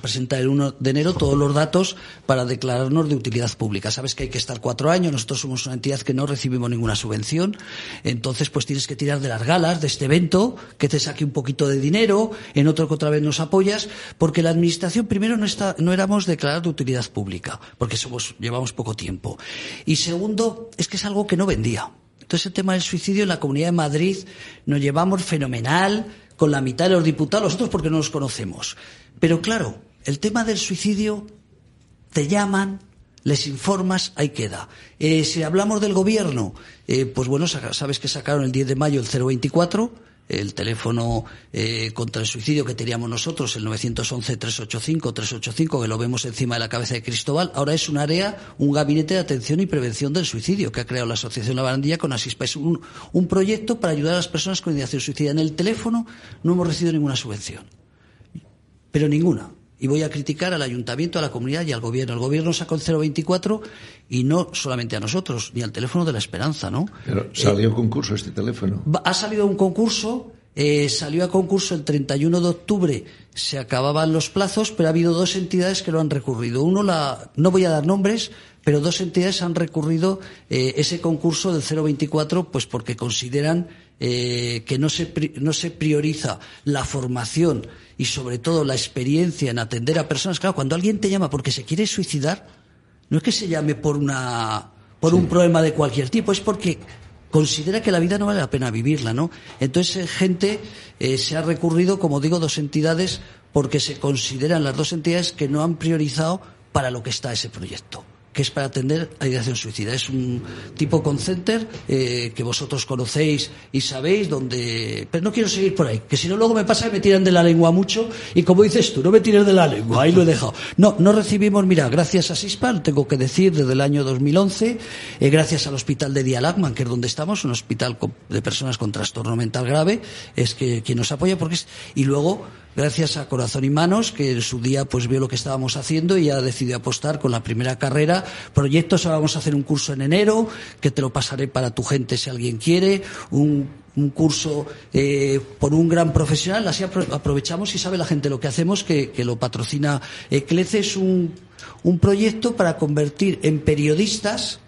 presentar el 1 de enero todos los datos para declararnos de utilidad pública. Sabes que hay que estar 4 años, nosotros somos una entidad que no recibimos ninguna subvención, entonces pues tienes que tirar de las galas, de este evento, que te saque un poquito de dinero, en otro que otra vez nos apoyas, porque la administración primero no éramos declarados de utilidad pública, porque llevamos poco tiempo. Y segundo, es que es algo que no vendía. Entonces el tema del suicidio en la Comunidad de Madrid nos llevamos fenomenal con la mitad de los diputados, los otros porque no los conocemos. Pero claro, el tema del suicidio, te llaman, les informas, ahí queda. Si hablamos del gobierno, pues bueno, sabes que sacaron el 10 de mayo el 024, el teléfono contra el suicidio que teníamos nosotros, el 911-385-385, que lo vemos encima de la cabeza de Cristóbal, ahora es un área, un gabinete de atención y prevención del suicidio que ha creado la Asociación La Barandilla con Asispa. Es un proyecto para ayudar a las personas con ideación suicida. En el teléfono no hemos recibido ninguna subvención, pero ninguna. Y voy a criticar al ayuntamiento, a la comunidad y al gobierno. El gobierno sacó el 024 y no solamente a nosotros, ni al teléfono de la esperanza, ¿no? Pero salió concurso este teléfono. Ha salido un concurso, salió a concurso el 31 de octubre, se acababan los plazos, pero ha habido 2 entidades que lo han recurrido. No voy a dar nombres, pero 2 entidades han recurrido ese concurso del 024 pues porque consideran que no se prioriza la formación y sobre todo la experiencia en atender a personas. Claro, cuando alguien te llama porque se quiere suicidar, no es que se llame por un problema de cualquier tipo, es porque considera que la vida no vale la pena vivirla, ¿no? Entonces gente se ha recurrido, como digo, 2 entidades porque se consideran las 2 entidades que no han priorizado para lo que está ese proyecto, que es para atender a ideación suicida. Es un tipo call center que vosotros conocéis y sabéis donde... Pero no quiero seguir por ahí, que si no luego me pasa que me tiran de la lengua mucho y como dices tú, no me tires de la lengua, ahí lo he dejado. No recibimos, mira, gracias a SISPAL, tengo que decir, desde el año 2011, gracias al hospital de Dialagman, que es donde estamos, un hospital de personas con trastorno mental grave, es que quien nos apoya porque es... Y luego... Gracias a Corazón y Manos, que en su día pues vio lo que estábamos haciendo y ha decidido apostar con la primera carrera. Proyectos, ahora vamos a hacer un curso en enero, que te lo pasaré para tu gente si alguien quiere, un curso por un gran profesional, así aprovechamos y sabe la gente lo que hacemos, que lo patrocina CLECE. Es un proyecto para convertir en periodistas.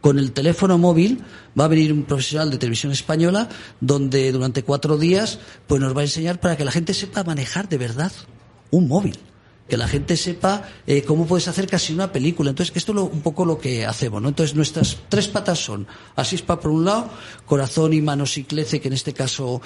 Con el teléfono móvil va a venir un profesional de televisión española donde durante 4 días pues nos va a enseñar para que la gente sepa manejar de verdad un móvil, que la gente sepa cómo puedes hacer casi una película. Entonces esto es un poco lo que hacemos, ¿no? Entonces nuestras 3 patas son Asispa por un lado, Corazón y Manos y CLECE, que en este caso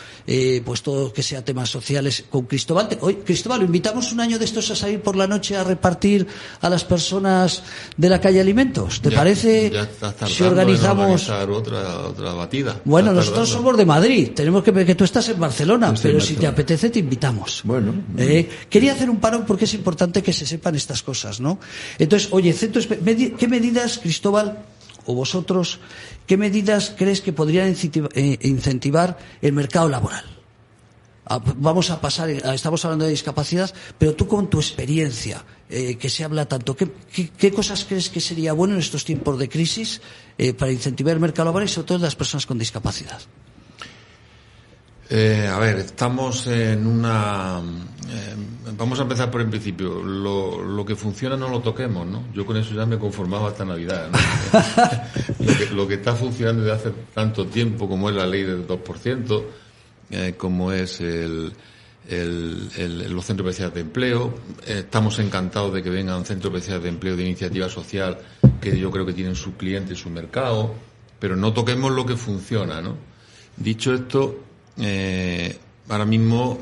pues todo que sea temas sociales con Cristóbal. Hoy Cristóbal lo invitamos un año de estos a salir por la noche a repartir a las personas de la calle alimentos. ¿Te parece? Ya estás tardando si organizamos en otra batida. Bueno, nosotros somos de Madrid, tenemos que ver que tú estás en Barcelona, pero si te apetece te invitamos. Bueno, quería hacer un parón porque es importante que se sepan estas cosas, ¿no? Entonces, oye, ¿qué medidas, Cristóbal, o vosotros, qué medidas crees que podrían incentivar el mercado laboral? Vamos a pasar, estamos hablando de discapacidad, pero tú con tu experiencia, que se habla tanto, ¿qué cosas crees que sería bueno en estos tiempos de crisis para incentivar el mercado laboral y sobre todo las personas con discapacidad? A ver, estamos en una... vamos a empezar por el principio. Lo que funciona no lo toquemos, ¿no? Yo con eso ya me conformaba hasta Navidad, ¿no? lo que está funcionando desde hace tanto tiempo, como es la ley del 2%, como es los centros especiales de empleo. Estamos encantados de que vengan centros especiales de empleo de iniciativa social, que yo creo que tienen su cliente y su mercado, pero no toquemos lo que funciona, ¿no? Dicho esto... ahora mismo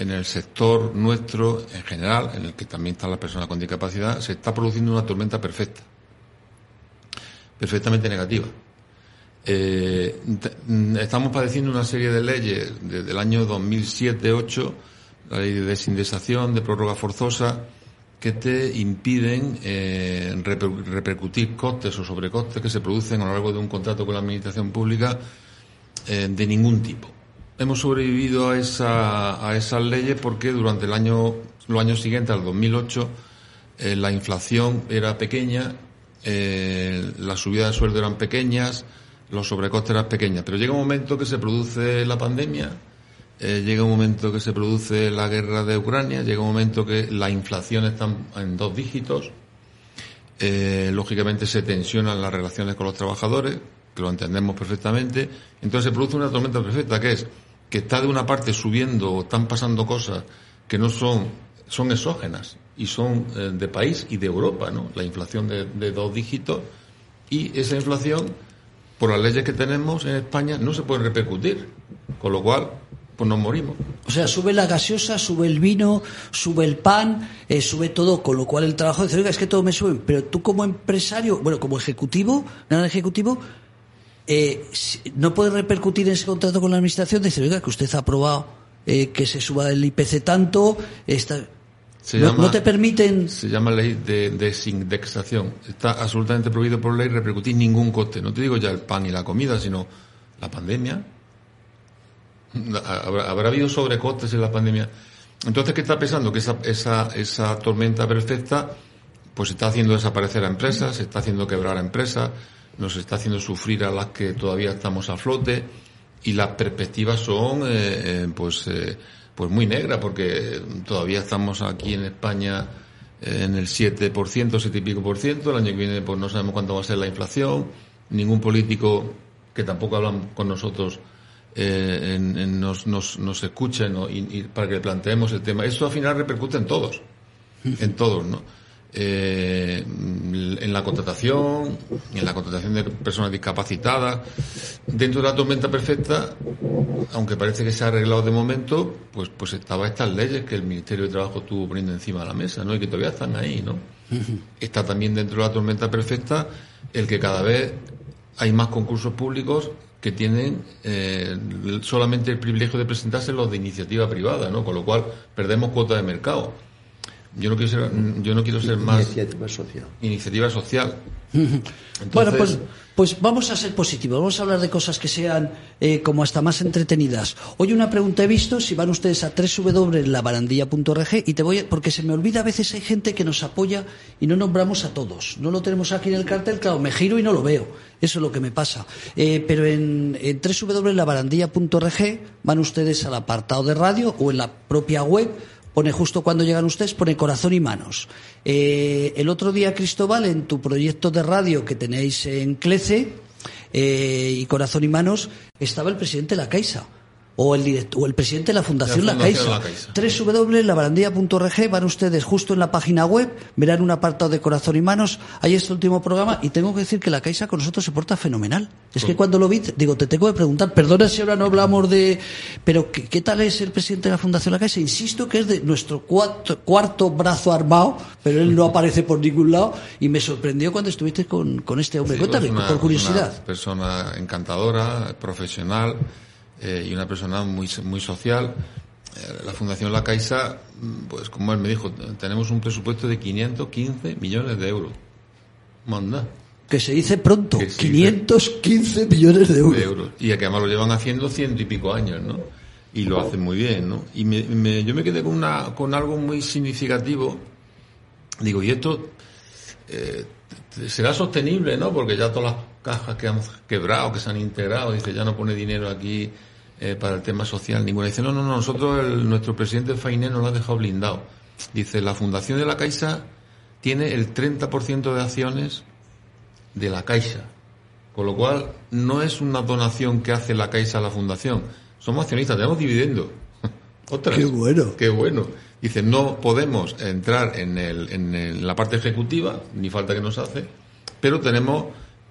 en el sector nuestro en general, en el que también están las personas con discapacidad, se está produciendo una tormenta perfectamente negativa. Estamos padeciendo una serie de leyes desde el año 2007-2008, la ley de desindexación, de prórroga forzosa, que te impiden repercutir costes o sobrecostes que se producen a lo largo de un contrato con la administración pública de ningún tipo. Hemos sobrevivido a esas leyes porque durante los años siguientes, al 2008, la inflación era pequeña, las subidas de sueldo eran pequeñas, los sobrecostes eran pequeños. Pero llega un momento que se produce la pandemia, llega un momento que se produce la guerra de Ucrania, llega un momento que la inflación está en 2 dígitos, lógicamente se tensionan las relaciones con los trabajadores, que lo entendemos perfectamente. Entonces se produce una tormenta perfecta, que es que está de una parte subiendo o están pasando cosas que no son exógenas y son de país y de Europa, ¿no? La inflación de 2 dígitos, y esa inflación, por las leyes que tenemos en España, no se puede repercutir, con lo cual pues nos morimos. O sea, sube la gaseosa, sube el vino, sube el pan, sube todo, con lo cual el trabajo dice, oiga, es que todo me sube, pero tú como empresario, bueno, como ejecutivo, gran ejecutivo, no puede repercutir en ese contrato con la administración, decir, oiga, que usted ha aprobado que se suba el IPC tanto, no te permiten... Se llama ley de desindexación. Está absolutamente prohibido por ley repercutir ningún coste. No te digo ya el pan y la comida, sino la pandemia. Habrá habido sobrecostes en la pandemia. Entonces, ¿qué está pensando? Que esa tormenta perfecta pues está haciendo desaparecer a empresas, se está haciendo quebrar a empresas, nos está haciendo sufrir a las que todavía estamos a flote, y las perspectivas son pues muy negras, porque todavía estamos aquí en España en el 7%, 7 y pico por ciento. El año que viene pues no sabemos cuánto va a ser la inflación. Ningún político, que tampoco hablan con nosotros, nos escucha, ¿no? y para que planteemos el tema. Esto al final repercute en todos, ¿no? En la contratación de personas discapacitadas. Dentro de la tormenta perfecta, aunque parece que se ha arreglado de momento, pues estaban estas leyes que el Ministerio de Trabajo estuvo poniendo encima de la mesa, ¿no? Y que todavía están ahí, ¿no? Está también dentro de la tormenta perfecta el que cada vez hay más concursos públicos que tienen solamente el privilegio de presentarse los de iniciativa privada, ¿no? Con lo cual perdemos cuota de mercado. Yo no quiero ser más iniciativa social. Entonces... Bueno, pues vamos a ser positivos, vamos a hablar de cosas que sean como hasta más entretenidas. Hoy una pregunta he visto, si van ustedes a www.labarandilla.org, y te voy a, porque se me olvida, a veces hay gente que nos apoya y no nombramos a todos, no lo tenemos aquí en el cartel, claro, me giro y no lo veo, eso es lo que me pasa, pero en www.labarandilla.org van ustedes al apartado de radio, o en la propia web pone, justo cuando llegan ustedes, pone Corazón y Manos. El otro día, Cristóbal, en tu proyecto de radio que tenéis en CLECE y Corazón y Manos, estaba el presidente de La Caixa, o el presidente de la Fundación La Caixa. www.labarandilla.org, van ustedes justo en la página web, verán un apartado de Corazón y Manos, ahí está el último programa, y tengo que decir que La Caixa con nosotros se porta fenomenal. Es que cuando lo vi, digo, te tengo que preguntar, perdona si ahora no hablamos de... Pero ¿qué tal es el presidente de la Fundación La Caixa? Insisto que es de nuestro cuarto brazo armado, pero él no aparece por ningún lado, y me sorprendió cuando estuviste con este hombre. Sí, cuéntame, por curiosidad. Una persona encantadora, profesional... y una persona muy, muy social. La Fundación La Caixa, pues como él me dijo, tenemos un presupuesto de 515 millones de euros. Manda. Que se dice pronto, 515 millones de euros. Y que además lo llevan haciendo 100 y pico años, ¿no? y lo hacen muy bien, ¿no? Y yo me quedé con algo muy significativo. Digo, y esto será sostenible, ¿no? Porque ya todas las cajas que han quebrado, que se han integrado, dice, ya no pone dinero aquí para el tema social ninguna. Dice, no, nosotros, nuestro presidente Fainé nos lo ha dejado blindado. Dice, la Fundación de la Caixa tiene el 30% de acciones de la Caixa. Con lo cual, no es una donación que hace la Caixa a la Fundación. Somos accionistas, tenemos dividendos. Otras. ¡Qué bueno! ¡Qué bueno! Dice, no podemos entrar en la parte ejecutiva, ni falta que nos hace, pero tenemos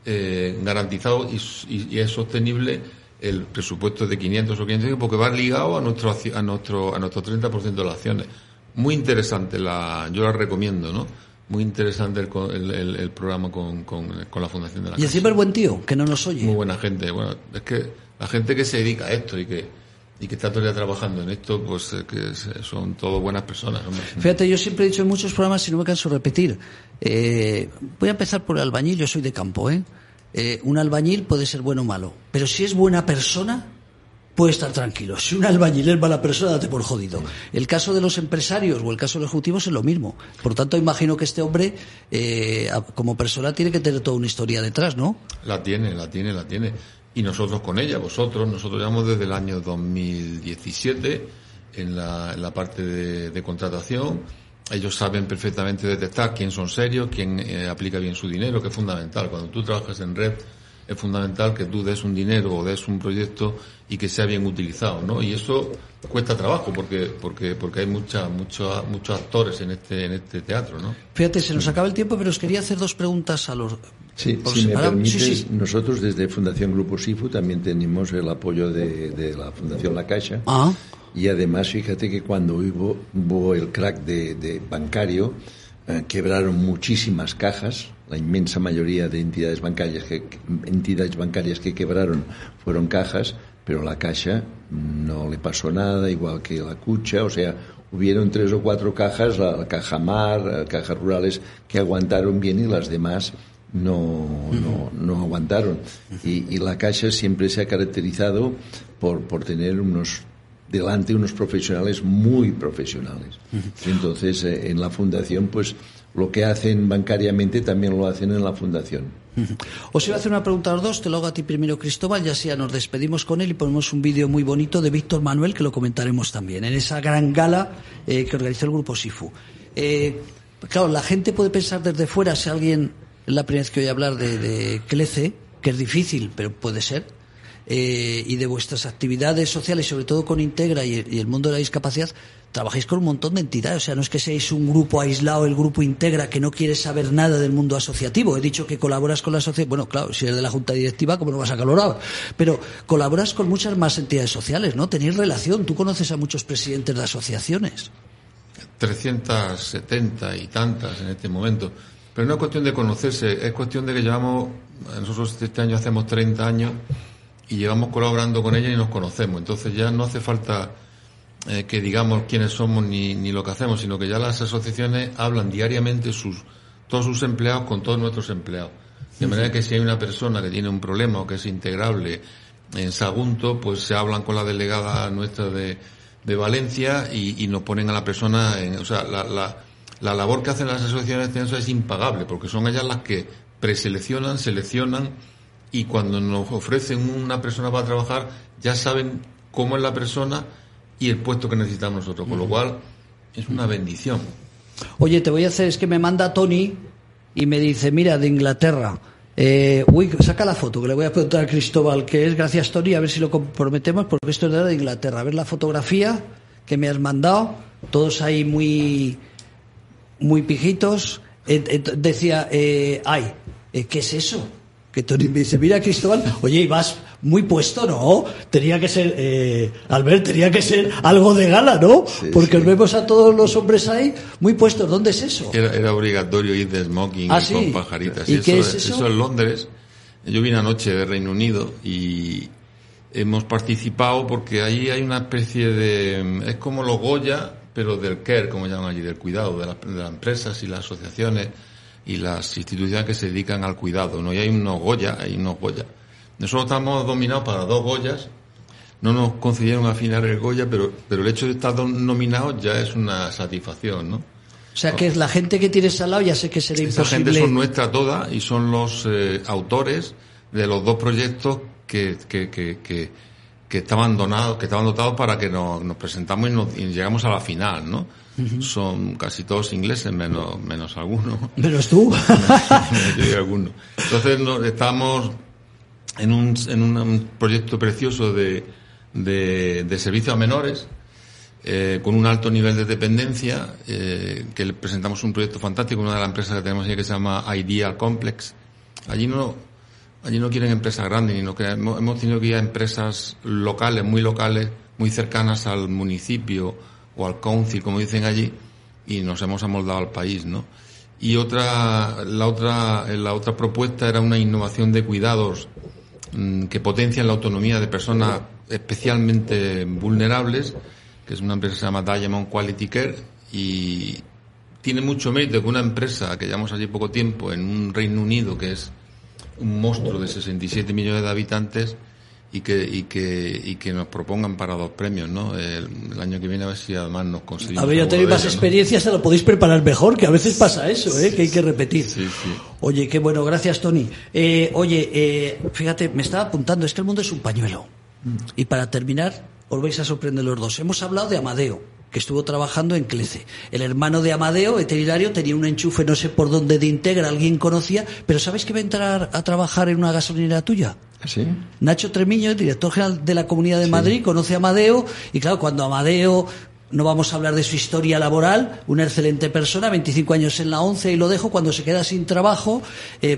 garantizado y es sostenible el presupuesto de 500 o 500 porque va ligado a nuestro 30% de las acciones. Muy interesante, yo la recomiendo, ¿no? Muy interesante el programa con la Fundación de la Caixa. Y encima el buen tío, que no nos oye. Muy buena gente. Bueno, es que la gente que se dedica a esto y que está todavía trabajando en esto, pues que son todas buenas personas, hombre. Fíjate, yo siempre he dicho en muchos programas, y no me canso de repetir, voy a empezar por el albañil, yo soy de campo, un albañil puede ser bueno o malo, pero si es buena persona, puede estar tranquilo. Si un albañil es mala persona, date por jodido. El caso de los empresarios o el caso de los ejecutivos es lo mismo. Por tanto, imagino que este hombre, como persona, tiene que tener toda una historia detrás, ¿no? La tiene. Y nosotros con ella, nosotros llevamos desde el año 2017 en la parte de contratación. Ellos saben perfectamente detectar quién son serios, quién aplica bien su dinero, que es fundamental. Cuando tú trabajas en red, es fundamental que tú des un dinero o des un proyecto y que sea bien utilizado, ¿no? Y eso cuesta trabajo porque hay muchos actores en este teatro, ¿no? Fíjate, se nos acaba el tiempo, pero os quería hacer dos preguntas a los... Sí, si me permites, sí. Nosotros desde Fundación Grupo Sifu también tenemos el apoyo de la Fundación La Caixa. Ah. Y además, fíjate que cuando hubo el crack de bancario, quebraron muchísimas cajas. La inmensa mayoría de entidades bancarias que quebraron fueron cajas, pero la Caixa no le pasó nada, igual que la Cucha. O sea, hubieron 3 o 4 cajas, la Caja Mar, cajas rurales, que aguantaron bien y las demás no aguantaron. Y la Caixa siempre se ha caracterizado por tener unos profesionales muy profesionales. Entonces, en la fundación, pues lo que hacen bancariamente también lo hacen en la fundación. Os iba a hacer una pregunta a los dos, te lo hago a ti primero, Cristóbal, y así ya nos despedimos con él y ponemos un vídeo muy bonito de Víctor Manuel, que lo comentaremos también, en esa gran gala que organizó el Grupo Sifu. Claro, la gente puede pensar desde fuera, si alguien, es la primera vez que oye hablar de CLECE, que es difícil, pero puede ser, y de vuestras actividades sociales, sobre todo con Integra y el mundo de la discapacidad, trabajáis con un montón de entidades. O sea, no es que seáis un grupo aislado, el Grupo Integra, que no quiere saber nada del mundo asociativo. He dicho que colaboras con la asociación. Bueno, claro, si eres de la Junta Directiva, ¿cómo no vas a colaborar? Pero colaboras con muchas más entidades sociales, ¿no? Tenéis relación. Tú conoces a muchos presidentes de asociaciones. 370 y tantas en este momento. Pero no es cuestión de conocerse, es cuestión de que nosotros este año hacemos 30 años... y llevamos colaborando con ella y nos conocemos. Entonces ya no hace falta que digamos quiénes somos ni lo que hacemos, sino que ya las asociaciones hablan diariamente todos sus empleados con todos nuestros empleados. De manera que si hay una persona que tiene un problema o que es integrable en Sagunto, pues se hablan con la delegada nuestra de Valencia y nos ponen a la persona... O sea, la labor que hacen las asociaciones de es impagable, porque son ellas las que preseleccionan, seleccionan... Y cuando nos ofrecen una persona para trabajar, ya saben cómo es la persona y el puesto que necesitamos nosotros. Con lo cual, es una bendición. Oye, te voy a hacer... Es que me manda Tony y me dice, mira, de Inglaterra. Saca la foto, que le voy a preguntar a Cristóbal, que es... Gracias, Tony, a ver si lo comprometemos, porque esto es de Inglaterra. A ver la fotografía que me has mandado. Todos ahí muy, muy pijitos. Decía, ¿qué es eso? Que Tony me dice, mira, Cristóbal, oye, ibas muy puesto, ¿no? Tenía que ser, Albert, tenía que ser algo de gala, ¿no? Sí, porque sí. Vemos a todos los hombres ahí muy puestos. ¿Dónde es eso? Era obligatorio ir de smoking y con pajaritas. ¿Y qué es eso? Eso es Londres. Yo vine anoche de Reino Unido y hemos participado porque ahí hay una especie de... Es como los Goya, pero del care, como llaman allí, del cuidado, de las empresas y las asociaciones... y las instituciones que se dedican al cuidado, ¿no? Y hay unos Goya. Nosotros estamos dominados para 2 Goyas, no nos concedieron al final el Goya, pero el hecho de estar nominados ya es una satisfacción, ¿no? O sea, que la gente que tienes al lado ya sé que será imposible. Esa gente son nuestra toda y son los autores de los dos proyectos que estaban donados, que estaban dotados para que nos presentamos y llegamos a la final, ¿no? Uh-huh. Son casi todos ingleses, menos algunos. ¿Menos tú? Yo y algunos. Entonces estamos en un proyecto precioso de servicio a menores, con un alto nivel de dependencia, que le presentamos un proyecto fantástico, una de las empresas que tenemos allí que se llama Ideal Complex. Allí no quieren empresas grandes, ni hemos tenido que ir a empresas locales, muy cercanas al municipio o al council, como dicen allí, y nos hemos amoldado al país, ¿no? Y la otra propuesta era una innovación de cuidados que potencian la autonomía de personas especialmente vulnerables, que es una empresa que se llama Diamond Quality Care, y tiene mucho mérito que una empresa que llevamos allí poco tiempo en un Reino Unido que es un monstruo de 67 millones de habitantes y que nos propongan para dos premios, ¿no? El año que viene a ver si además nos conseguimos. A ver, ya tenéis más experiencia, ¿no? Se lo podéis preparar mejor, que a veces pasa eso, sí, que hay que repetir. Sí, sí. Oye, qué bueno, gracias, Tony. Fíjate, me estaba apuntando, es que el mundo es un pañuelo. Y para terminar, os vais a sorprender los dos. Hemos hablado de Amadeo, que estuvo trabajando en CLECE. El hermano de Amadeo, veterinario, tenía un enchufe, no sé por dónde, de Integra, alguien conocía, pero ¿sabes que va a entrar a trabajar en una gasolinera tuya? ¿Sí? Nacho Tremiño, director general de la Comunidad de Madrid, sí, conoce a Amadeo, y claro, cuando Amadeo, no vamos a hablar de su historia laboral, una excelente persona, 25 años en la ONCE, y lo dejo, cuando se queda sin trabajo,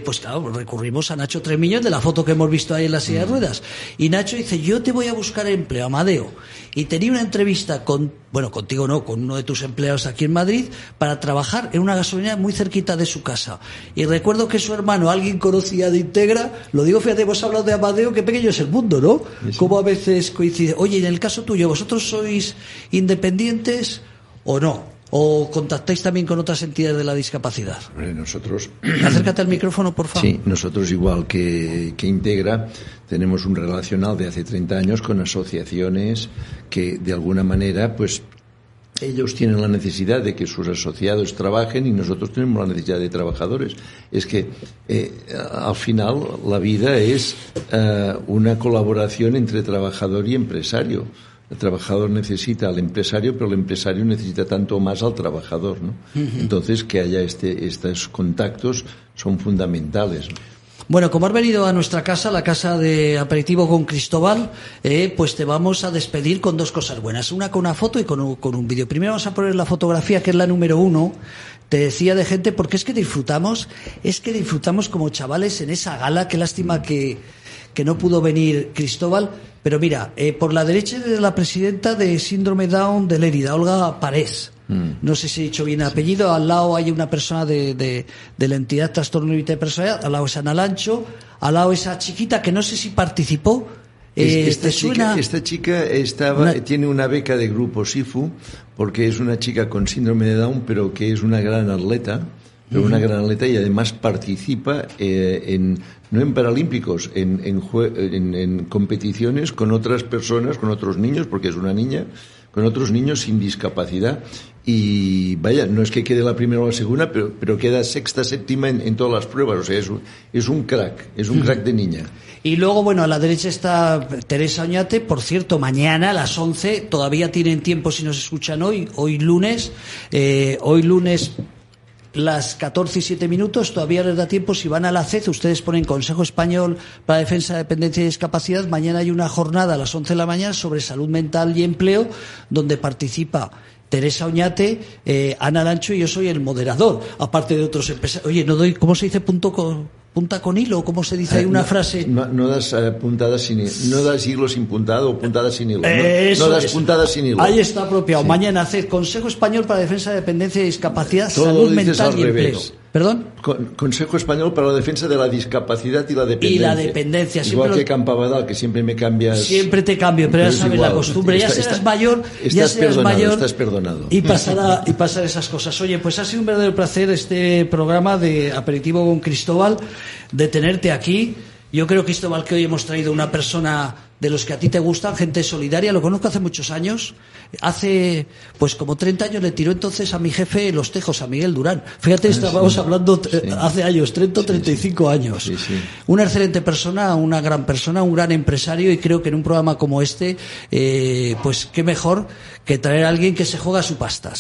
pues claro, recurrimos a Nacho Tremiño, de la foto que hemos visto ahí en la silla de ruedas. Y Nacho dice, yo te voy a buscar empleo, Amadeo. Y tenía una entrevista con uno de tus empleados aquí en Madrid, para trabajar en una gasolinera muy cerquita de su casa. Y recuerdo que su hermano, alguien conocía de Integra, lo digo, fíjate, hemos hablado de Amadeo, qué pequeño es el mundo, ¿no? Sí. Cómo a veces coincide. Oye, en el caso tuyo, ¿vosotros sois independientes o no? ¿O contactáis también con otras entidades de la discapacidad? Nosotros... Acércate al micrófono, por favor. Sí, nosotros, igual que Integra, tenemos un relacional de hace 30 años con asociaciones que, de alguna manera, pues ellos tienen la necesidad de que sus asociados trabajen y nosotros tenemos la necesidad de trabajadores. Es que al final la vida es una colaboración entre trabajador y empresario. El trabajador necesita al empresario, pero el empresario necesita tanto más al trabajador, ¿no? Uh-huh. Entonces, que haya estos contactos son fundamentales, ¿no? Bueno, como has venido a nuestra casa, la casa de Aperitivo con Cristóbal, pues te vamos a despedir con dos cosas buenas. Una con una foto y con un vídeo. Primero vamos a poner la fotografía, que es la número 1. Te decía de gente, porque es que disfrutamos como chavales en esa gala. Qué lástima que no pudo venir Cristóbal. Pero mira, por la derecha de la presidenta de Síndrome Down de Lérida, Olga Páez. No sé si he dicho bien el apellido. Al lado hay una persona de la entidad Trastorno Límite de Personalidad. Al lado es Ana Lancho. Al lado esa chiquita que no sé si participó. Esta chica tiene una beca de Grupo Sifu, porque es una chica con síndrome de Down, pero que es una gran atleta. Pero una gran atleta, y además participa no en paralímpicos, en competiciones con otras personas, con otros niños, porque es una niña, con otros niños sin discapacidad. Y vaya, no es que quede la primera o la segunda, pero queda sexta, séptima en todas las pruebas. O sea, es un crack de niña. Y luego, bueno, a la derecha está Teresa Oñate. Por cierto, mañana a las 11, todavía tienen tiempo si nos escuchan hoy lunes, las 14:07, todavía les da tiempo. Si van a la CECE, ustedes ponen Consejo Español para la Defensa de la Dependencia y Discapacidad. Mañana hay una jornada a las 11 de la mañana sobre salud mental y empleo, donde participa Teresa Oñate, Ana Lancho, y yo soy el moderador, aparte de otros empresarios. Oye, no doy, ¿cómo se dice? Punta con hilo, ¿cómo se dice? Hay una frase. No das hilo sin puntada o puntada sin hilo. Puntada sin hilo. Ahí está apropiado. Sí. Mañana haced Consejo Español para la Defensa de Dependencia y Discapacidad, Salud Mental y Empleo. ¿Perdón? Consejo Español para la Defensa de la Discapacidad y la Dependencia. Igual que Campavaladal, que siempre me cambias. Siempre te cambio, pero ya sabes igual, la costumbre. Ya serás mayor. Estás perdonado. Y pasará esas cosas. Oye, pues ha sido un verdadero placer este programa de Aperitivo con Cristóbal, de tenerte aquí. Yo creo, Cristóbal, que hoy hemos traído una persona de los que a ti te gustan, gente solidaria. Lo conozco hace muchos años. Hace, pues, como 30 años le tiró entonces a mi jefe los tejos, a Miguel Durán. Fíjate, estábamos hablando hace años, 30 o 35 años. Sí, sí. Una excelente persona, una gran persona, un gran empresario, y creo que en un programa como este, pues, qué mejor que traer a alguien que se juega su pasta.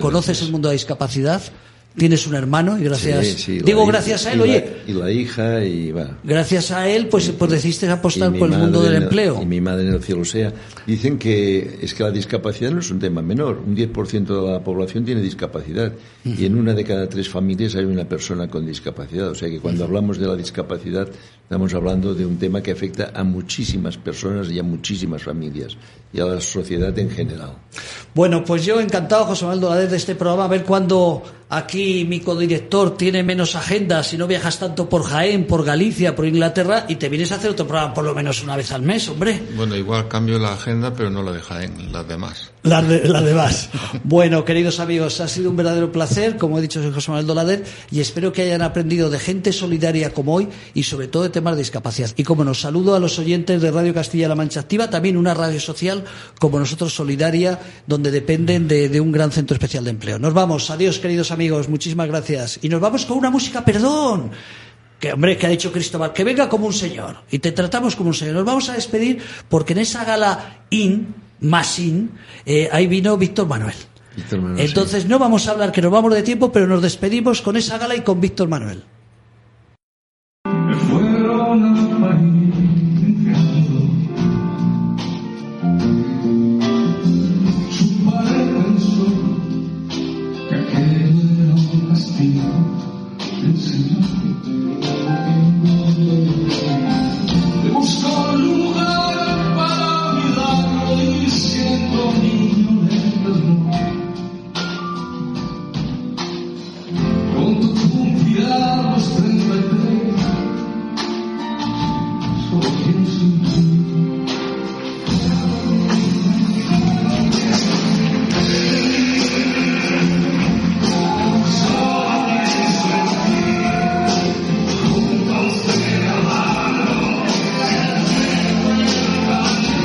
Conoces el mundo de la discapacidad. Tienes un hermano y gracias... digo, gracias a él, y la hija, y va... Gracias a él, pues decidiste apostar por el mundo del empleo. Y mi madre en el cielo sea. Dicen que es que la discapacidad no es un tema menor. Un 10% de la población tiene discapacidad. Y en una de cada 3 familias hay una persona con discapacidad. O sea que cuando hablamos de la discapacidad, estamos hablando de un tema que afecta a muchísimas personas y a muchísimas familias. Y a la sociedad en general. Bueno, pues yo encantado, José Manuel Dolader, de este programa. A ver cuándo... Aquí mi codirector tiene menos agenda, si no viajas tanto por Jaén, por Galicia, por Inglaterra, y te vienes a hacer otro programa por lo menos una vez al mes, hombre. Bueno, igual cambio la agenda, pero no la de Jaén, las demás. Las demás. Bueno, queridos amigos, ha sido un verdadero placer, como he dicho, soy José Manuel Dolader, y espero que hayan aprendido de gente solidaria como hoy, y sobre todo de temas de discapacidad. Y como nos saludo a los oyentes de Radio Castilla-La Mancha Activa, también una radio social como nosotros, solidaria, donde dependen de un gran centro especial de empleo. Nos vamos, adiós, queridos amigos, muchísimas gracias. Y nos vamos con una música, perdón, que hombre, que ha dicho Cristóbal, que venga como un señor, y te tratamos como un señor. Nos vamos a despedir porque en esa gala ahí vino Víctor Manuel. Entonces no vamos a hablar, que nos vamos de tiempo, pero nos despedimos con esa gala y con Víctor Manuel.